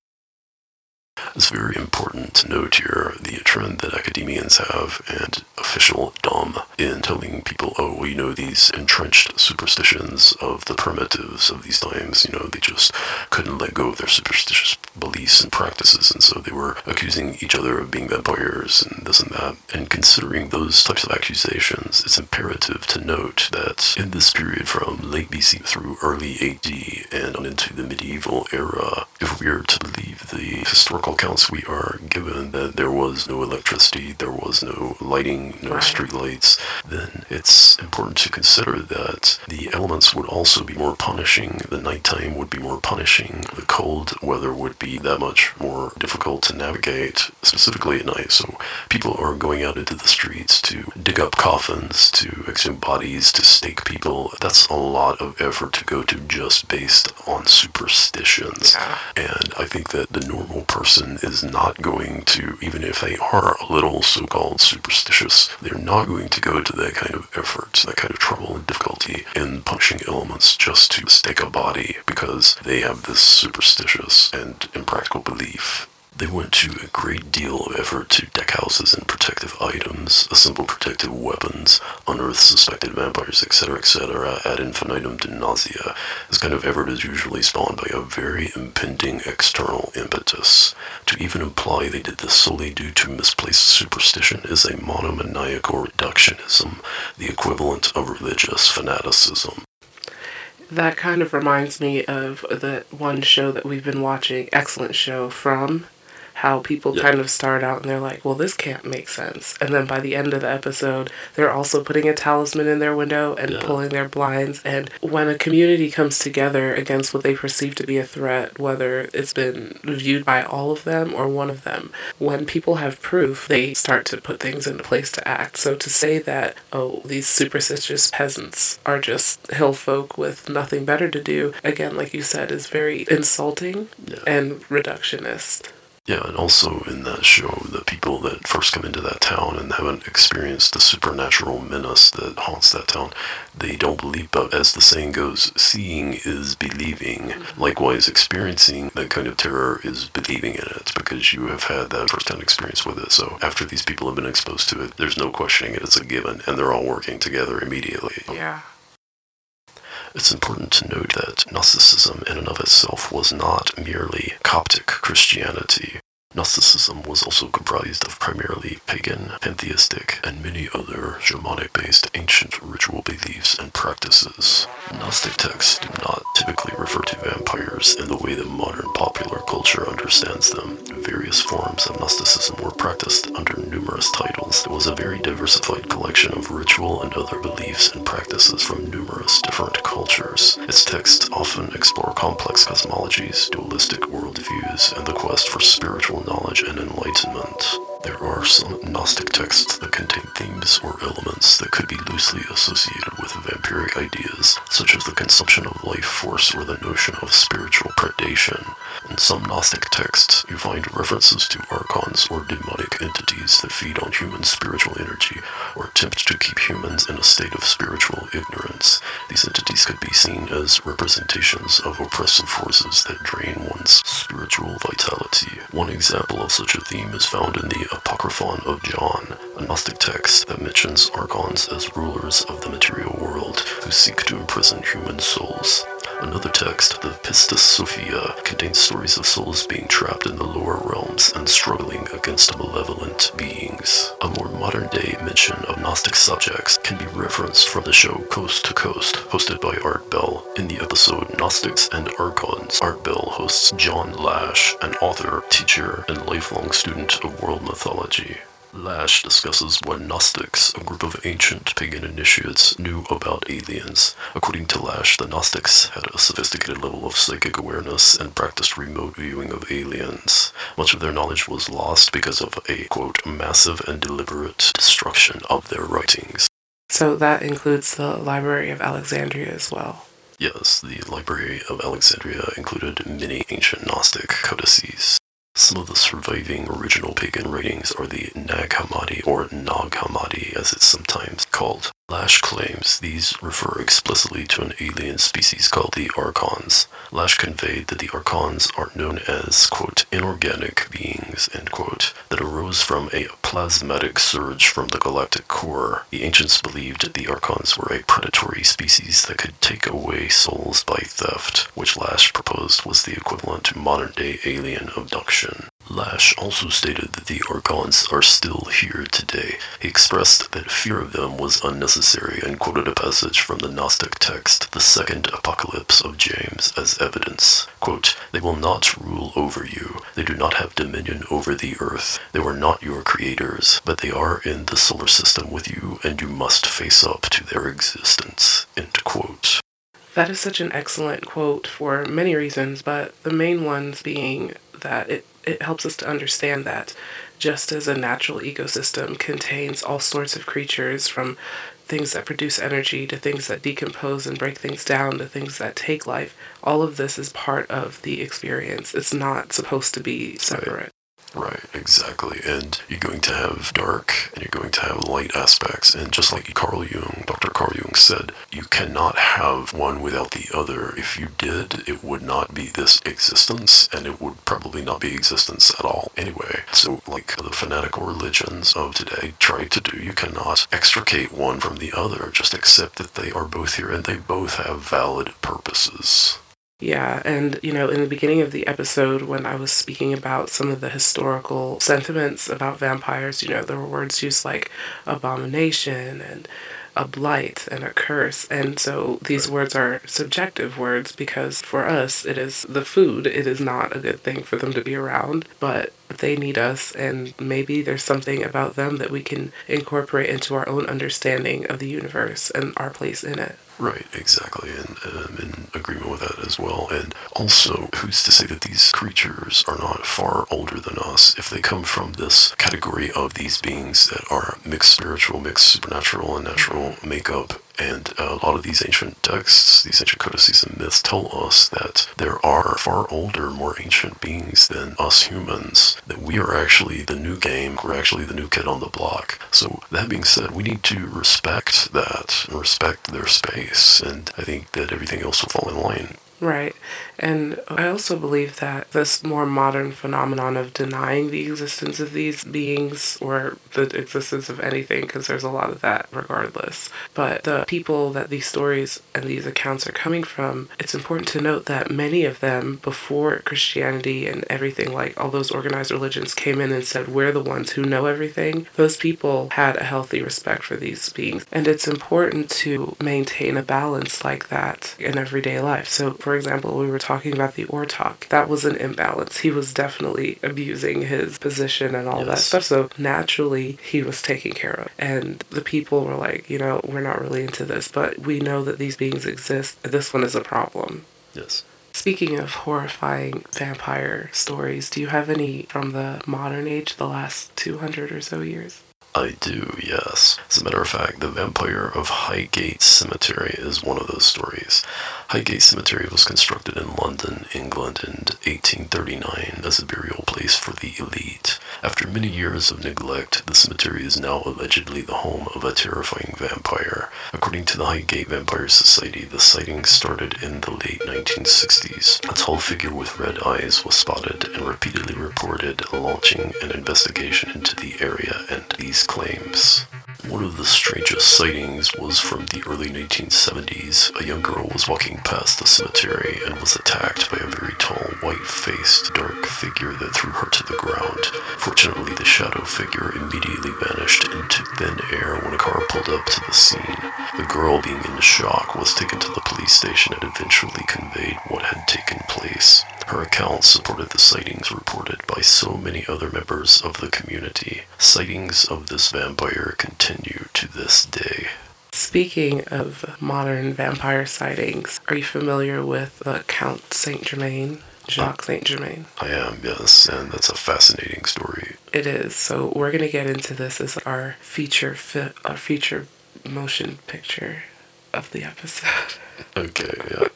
It's very important to note here the trend that academians have and officialdom in telling people, oh, well, you know, these entrenched superstitions of the primitives of these times, you know, they just couldn't let go of their superstitious beliefs and practices, and so they were accusing each other of being vampires and this and that. And considering those types of accusations, it's imperative to note that in this period from late B C through early A D and on into the medieval era, if we are to believe the historical accounts we are given, that there was no electricity, there was no lighting, no street lights, then it's important to consider that the elements would also be more punishing, the nighttime would be more punishing, the cold weather would be that much more difficult to navigate, specifically at night. So people are going out into the streets to dig up coffins, to exhume bodies, to stake people. That's a lot of effort to go to just based on superstitions. Yeah. And I think that the normal person is not going to, even if they are a little so-called superstitious, they're not going to go to that kind of effort, that kind of trouble and difficulty in punishing elements just to stake a body, because they have this superstitious and impractical belief. They went to a great deal of effort to deck houses in protective items, assemble protective weapons, unearth suspected vampires, etc, et cetera, ad infinitum to nausea. This kind of effort is usually spawned by a very impending external impetus. To even imply they did this solely due to misplaced superstition is a monomaniacal reductionism, the equivalent of religious fanaticism. That kind of reminds me of the one show that we've been watching, excellent show, From. How people yeah. kind of start out and they're like, well, this can't make sense. And then by the end of the episode, they're also putting a talisman in their window and yeah. pulling their blinds. And when a community comes together against what they perceive to be a threat, whether it's been viewed by all of them or one of them, when people have proof, they start to put things into place to act. So to say that, oh, these superstitious peasants are just hill folk with nothing better to do, again, like you said, is very insulting yeah. and reductionist. Yeah, and also in that show, the people that first come into that town and haven't experienced the supernatural menace that haunts that town, they don't believe, but as the saying goes, seeing is believing. Mm-hmm. Likewise, experiencing that kind of terror is believing in it, because you have had that first-hand experience with it. So after these people have been exposed to it, there's no questioning it, it's a given, and they're all working together immediately. Yeah. It's important to note that Gnosticism in and of itself was not merely Coptic Christianity. Gnosticism was also comprised of primarily pagan, pantheistic, and many other shamanic-based ancient ritual beliefs and practices. Gnostic texts do not typically refer to vampires in the way that modern popular culture understands them. Various forms of Gnosticism were practiced under numerous titles. It was a very diversified collection of ritual and other beliefs and practices from numerous different cultures. Its texts often explore complex cosmologies, dualistic worldviews, and the quest for spiritual knowledge and enlightenment. There are some Gnostic texts that contain themes or elements that could be loosely associated with vampiric ideas, such as the consumption of life force or the notion of spiritual predation. In some Gnostic texts, you find references to archons or demonic entities that feed on human spiritual energy or attempt to keep humans in a state of spiritual ignorance. These entities could be seen as representations of oppressive forces that drain one's spiritual vitality. One example of such a theme is found in the Apocryphon of John, a Gnostic text that mentions archons as rulers of the material world who seek to imprison human souls. Another text, the Pistis Sophia, contains stories of souls being trapped in the lower realms and struggling against malevolent beings. A more modern-day mention of Gnostic subjects can be referenced from the show Coast to Coast, hosted by Art Bell. In the episode Gnostics and Archons, Art Bell hosts John Lash, an author, teacher, and lifelong student of world mythology. Lash discusses what Gnostics, a group of ancient pagan initiates, knew about aliens. According to Lash, the Gnostics had a sophisticated level of psychic awareness and practiced remote viewing of aliens. Much of their knowledge was lost because of a, quote, massive and deliberate destruction of their writings. So that includes the Library of Alexandria as well. Yes, the Library of Alexandria included many ancient Gnostic codices. Some of the surviving original pagan writings are the Nag Hammadi, or Nag Hammadi as it's sometimes called, Lash claims these refer explicitly to an alien species called the Archons. Lash conveyed that the Archons are known as, quote, inorganic beings, end quote, that arose from a plasmatic surge from the galactic core. The ancients believed the Archons were a predatory species that could take away souls by theft, which Lash proposed was the equivalent to modern-day alien abduction. Lash also stated that the Archons are still here today. He expressed that fear of them was unnecessary and quoted a passage from the Gnostic text, the Second Apocalypse of James, as evidence. Quote, they will not rule over you. They do not have dominion over the earth. They were not your creators, but they are in the solar system with you, and you must face up to their existence. End quote. That is such an excellent quote for many reasons, but the main ones being that it It helps us to understand that just as a natural ecosystem contains all sorts of creatures, from things that produce energy to things that decompose and break things down to things that take life, all of this is part of the experience. It's not supposed to be separate. Right. Right, exactly. And you're going to have dark and you're going to have light aspects. And just like Carl Jung, Doctor Carl Jung said, you cannot have one without the other. If you did, it would not be this existence, and it would probably not be existence at all anyway. So like the fanatical religions of today try to do, you cannot extricate one from the other. Just accept that they are both here and they both have valid purposes. Yeah, and, you know, in the beginning of the episode when I was speaking about some of the historical sentiments about vampires, you know, there were words used like abomination and a blight and a curse. And so these right. words are subjective words because for us, it is the food. It is not a good thing for them to be around, but they need us. And maybe there's something about them that we can incorporate into our own understanding of the universe and our place in it. Right, exactly, and I'm um, in agreement with that as well. And also, who's to say that these creatures are not far older than us? If they come from this category of these beings that are mixed spiritual, mixed supernatural, and natural makeup, and a lot of these ancient texts, these ancient codices and myths tell us that there are far older, more ancient beings than us humans, that we are actually the new game, we're actually the new kid on the block. So that being said, we need to respect that and respect their space, and I think that everything else will fall in line. Right. And I also believe that this more modern phenomenon of denying the existence of these beings or the existence of anything, because there's a lot of that regardless, but the people that these stories and these accounts are coming from, it's important to note that many of them before Christianity and everything, like all those organized religions came in and said, we're the ones who know everything. Those people had a healthy respect for these beings. And it's important to maintain a balance like that in everyday life. So for For example, we were talking about the Ortok. That was an imbalance. He was definitely abusing his position and all yes. that stuff. So naturally, he was taken care of. And the people were like, you know, we're not really into this, but we know that these beings exist. This one is a problem. Yes. Speaking of horrifying vampire stories, do you have any from the modern age, the last two hundred or so years? I do, yes. As a matter of fact, the vampire of Highgate Cemetery is one of those stories. Highgate Cemetery was constructed in London, England in eighteen thirty-nine as a burial place for the elite. After many years of neglect, the cemetery is now allegedly the home of a terrifying vampire. According to the Highgate Vampire Society, the sighting started in the late nineteen sixties. A tall figure with red eyes was spotted and repeatedly reported, launching an investigation into the area and these claims. One of the strangest sightings was from the early nineteen seventies. A young girl was walking past the cemetery and was attacked by a very tall, white-faced, dark figure that threw her to the ground. Fortunately, the shadow figure immediately vanished into thin air when a car pulled up to the scene. The girl, being in shock, was taken to the police station and eventually conveyed what had taken place. Her account supported the sightings reported by so many other members of the community. Sightings of this vampire continue to this day. Speaking of modern vampire sightings, are you familiar with the Count Saint Germain? Jacques Saint Germain. I am, yes, and that's a fascinating story. It is. So we're going to get into this as our feature, fi- our feature motion picture of the episode. Okay, yeah.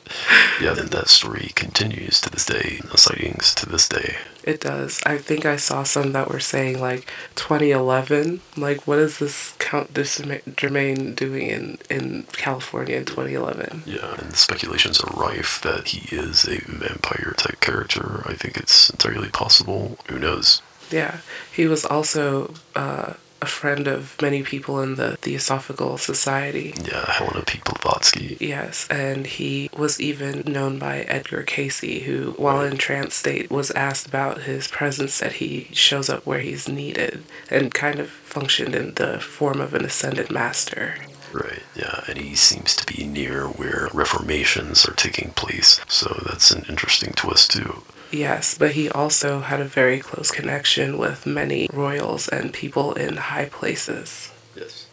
Yeah, then that story continues to this day, the sightings to this day. It does. I think I saw some that were saying, like, twenty eleven. Like, what is this Count this Germain doing in, in California in twenty eleven? Yeah, and the speculations are rife that he is a vampire-type character. I think it's entirely possible. Who knows? Yeah. He was also... Uh, a friend of many people in the Theosophical Society. Yeah, Helena P. Blavatsky. Yes, and he was even known by Edgar Casey, who, while in trance state, was asked about his presence, that he shows up where he's needed, and kind of functioned in the form of an ascended master. Right, yeah, and he seems to be near where reformations are taking place, so that's an interesting twist, too. Yes, but he also had a very close connection with many royals and people in high places. Yes.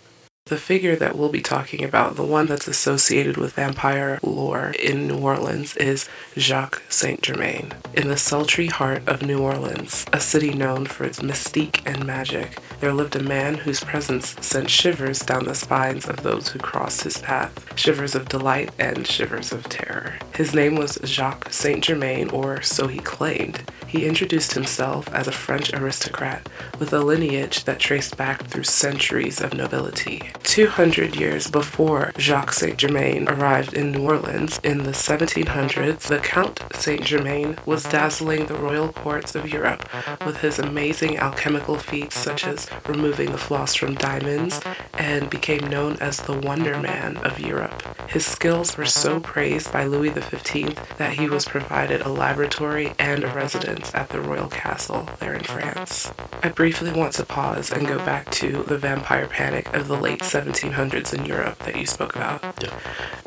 The figure that we'll be talking about, the one that's associated with vampire lore in New Orleans, is Jacques Saint Germain. In the sultry heart of New Orleans, a city known for its mystique and magic, there lived a man whose presence sent shivers down the spines of those who crossed his path, shivers of delight and shivers of terror. His name was Jacques Saint Germain, or so he claimed. He introduced himself as a French aristocrat with a lineage that traced back through centuries of nobility. two hundred years before Jacques Saint Germain arrived in New Orleans in the seventeen hundreds, the Count Saint Germain was dazzling the royal courts of Europe with his amazing alchemical feats, such as removing the floss from diamonds, and became known as the Wonder Man of Europe. His skills were so praised by Louis the fifteenth that he was provided a laboratory and a residence at the royal castle there in France. I briefly want to pause and go back to the vampire panic of the late seventeen hundreds in Europe that you spoke about. Yeah.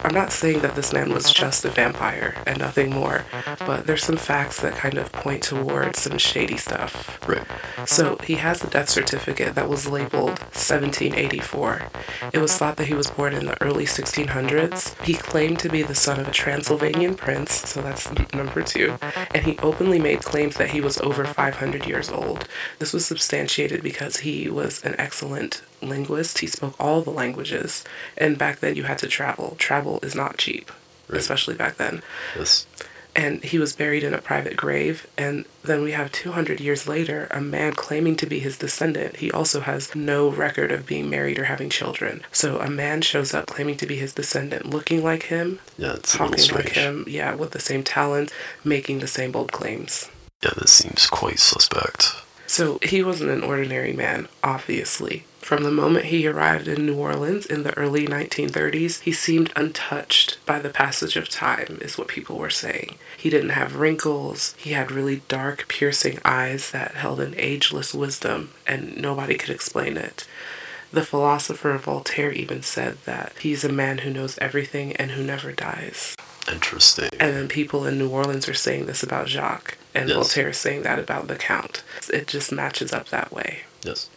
I'm not saying that this man was just a vampire and nothing more, but there's some facts that kind of point towards some shady stuff. Right. So he has a death certificate that was labeled seventeen eighty-four. It was thought that he was born in the early sixteen hundreds. He claimed to be the son of a Transylvanian prince, so that's number two, and he openly made claims that he was over five hundred years old. This was substantiated because he was an excellent linguist. He spoke all the languages, and back then you had to travel. Travel is not cheap, right, especially back then. Yes. And he was buried in a private grave, and then we have two hundred years later, a man claiming to be his descendant. He also has no record of being married or having children. So a man shows up claiming to be his descendant, looking like him, yeah, it's talking like him, yeah, with the same talent, making the same bold claims. Yeah, this seems quite suspect. So he wasn't an ordinary man, obviously. From the moment he arrived in New Orleans in the early nineteen thirties, he seemed untouched by the passage of time, is what people were saying. He didn't have wrinkles. He had really dark, piercing eyes that held an ageless wisdom, and nobody could explain it. The philosopher Voltaire even said that he's a man who knows everything and who never dies. Interesting. And then people in New Orleans are saying this about Jacques, and yes, Voltaire is saying that about the Count. It just matches up that way. Yes.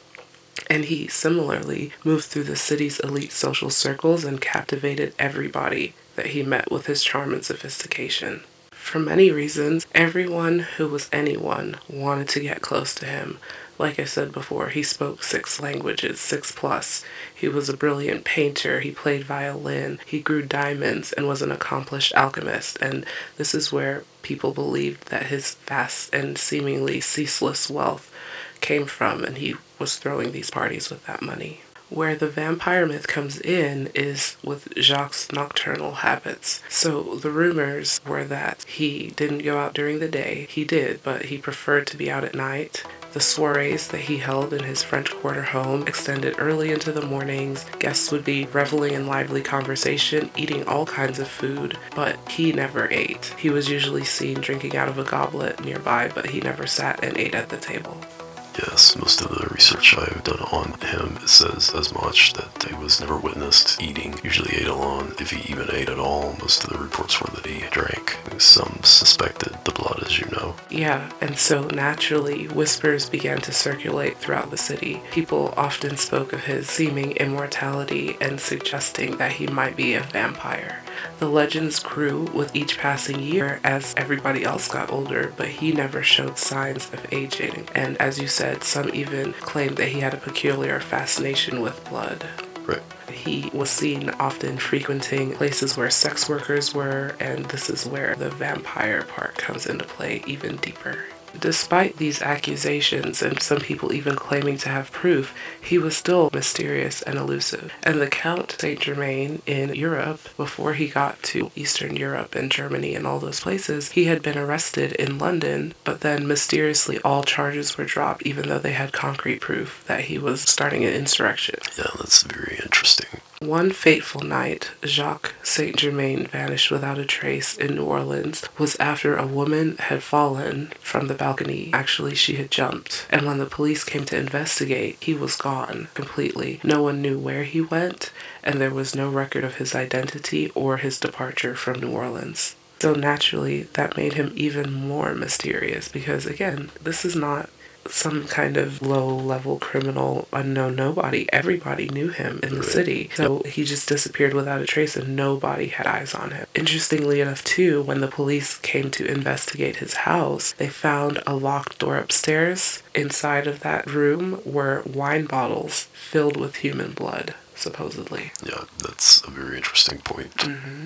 And he similarly moved through the city's elite social circles and captivated everybody that he met with his charm and sophistication. For many reasons, everyone who was anyone wanted to get close to him. Like I said before, he spoke six languages, six plus. He was a brilliant painter. He played violin. He grew diamonds and was an accomplished alchemist. And this is where people believed that his vast and seemingly ceaseless wealth came from, and he was throwing these parties with that money. Where the vampire myth comes in is with Jacques' nocturnal habits. So the rumors were that he didn't go out during the day. He did, but he preferred to be out at night. The soirees that he held in his French Quarter home extended early into the mornings. Guests would be reveling in lively conversation, eating all kinds of food, but he never ate. He was usually seen drinking out of a goblet nearby, but he never sat and ate at the table. Yes, most of the research I've done on him says as much, that he was never witnessed eating, usually ate alone. If he even ate at all, most of the reports were that he drank. Some suspected the blood, as you know. Yeah, and so naturally, whispers began to circulate throughout the city. People often spoke of his seeming immortality and suggesting that he might be a vampire. The legends grew with each passing year as everybody else got older, but he never showed signs of aging. And as you said, some even claimed that he had a peculiar fascination with blood. Right. He was seen often frequenting places where sex workers were, and this is where the vampire part comes into play even deeper. Despite these accusations, and some people even claiming to have proof, he was still mysterious and elusive. And the Count Saint Germain in Europe, before he got to Eastern Europe and Germany and all those places, he had been arrested in London, but then mysteriously all charges were dropped, even though they had concrete proof that he was starting an insurrection. Yeah, that's very interesting. One fateful night, Jacques Saint Germain vanished without a trace in New Orleans. Was after a woman had fallen from the balcony. Actually, she had jumped. And when the police came to investigate, he was gone completely. No one knew where he went, and there was no record of his identity or his departure from New Orleans. So naturally, that made him even more mysterious because, again, this is not some kind of low-level criminal, unknown nobody. Everybody knew him in the city. So he just disappeared without a trace and nobody had eyes on him. Interestingly enough, too, when the police came to investigate his house, they found a locked door upstairs. Inside of that room were wine bottles filled with human blood, supposedly. Yeah, that's a very interesting point. Mm-hmm.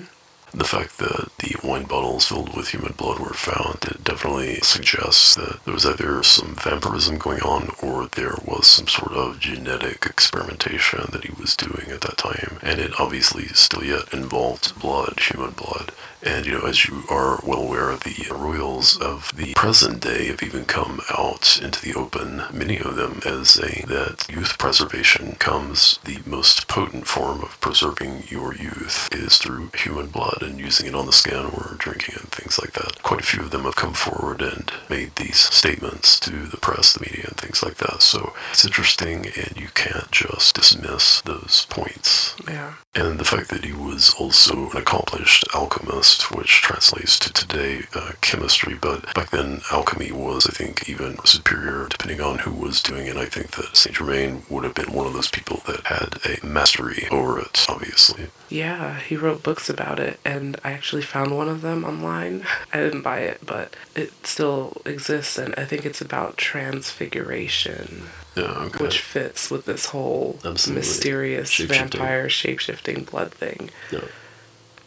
The fact that the wine bottles filled with human blood were found, it definitely suggests that there was either some vampirism going on or there was some sort of genetic experimentation that he was doing at that time. And it obviously still yet involved blood, human blood. And, you know, as you are well aware, the royals of the present day have even come out into the open, many of them, as saying that youth preservation comes, the most potent form of preserving your youth is through human blood and using it on the skin or drinking and things like that. Quite a few of them have come forward and made these statements to the press, the media, and things like that. So it's interesting, and you can't just dismiss those points. Yeah. And the fact that he was also an accomplished alchemist, which translates to today uh, chemistry, but back then alchemy was, I think, even superior depending on who was doing it. I think that Saint Germain would have been one of those people that had a mastery over it, obviously. Yeah, he wrote books about it, and I actually found one of them online. I didn't buy it, but it still exists, and I think it's about transfiguration. Oh, okay. Which fits with this whole Absolutely. mysterious shape-shifting. vampire shape-shifting blood thing. Yeah.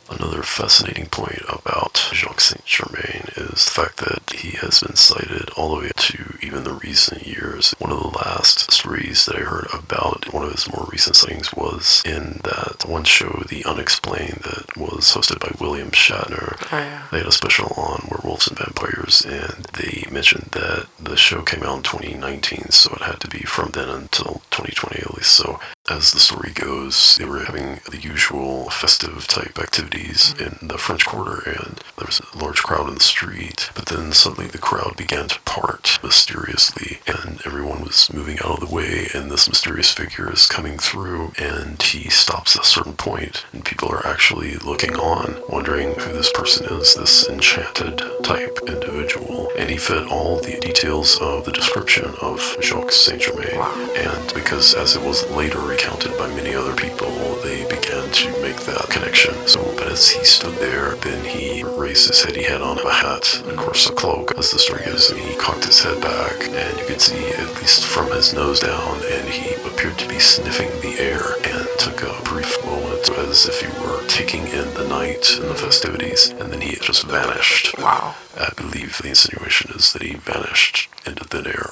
Another fascinating point about Jacques Saint Germain is the fact that he has been cited all the way to even the recent years. One of the last stories that I heard about one of his more recent sightings was in that one show, The Unexplained, that was hosted by William Shatner. Oh, yeah. They had a special on werewolves and vampires, and they mentioned that the show came out in twenty nineteen, so it had to be from then until twenty twenty at least. So as the story goes, they were having the usual festive-type activities in the French Quarter, and there was a large crowd in the street, but then suddenly the crowd began to part mysteriously, and everyone was moving out of the way, and this mysterious figure is coming through, and he stops at a certain point, and people are actually looking on, wondering who this person is, this enchanted-type individual, and he fit all the details of the description of Jacques Saint Germain, and because as it was later counted by many other people, they began to make that connection. So, but as he stood there, then he raised his head. He had on a hat, and of course a cloak, as the story goes, and he cocked his head back, and you could see, at least from his nose down, and he appeared to be sniffing the air, and took a brief moment as if he were taking in the night and the festivities, and then he just vanished. Wow. I believe the insinuation is that he vanished into thin air.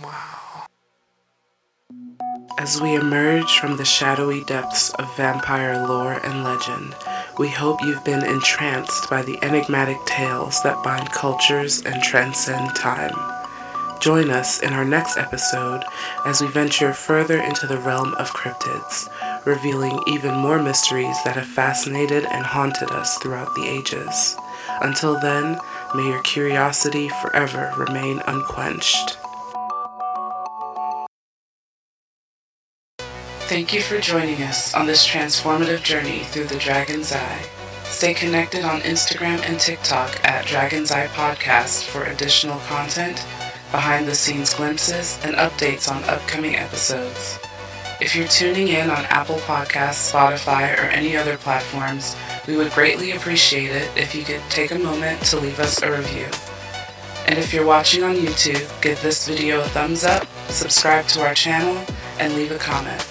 Wow. As we emerge from the shadowy depths of vampire lore and legend, we hope you've been entranced by the enigmatic tales that bind cultures and transcend time. Join us in our next episode as we venture further into the realm of cryptids, revealing even more mysteries that have fascinated and haunted us throughout the ages. Until then, may your curiosity forever remain unquenched. Thank you for joining us on this transformative journey through the Dragon's Eye. Stay connected on Instagram and TikTok at Dragon's Eye Podcast for additional content, behind-the-scenes glimpses, and updates on upcoming episodes. If you're tuning in on Apple Podcasts, Spotify, or any other platforms, we would greatly appreciate it if you could take a moment to leave us a review. And if you're watching on YouTube, give this video a thumbs up, subscribe to our channel, and leave a comment.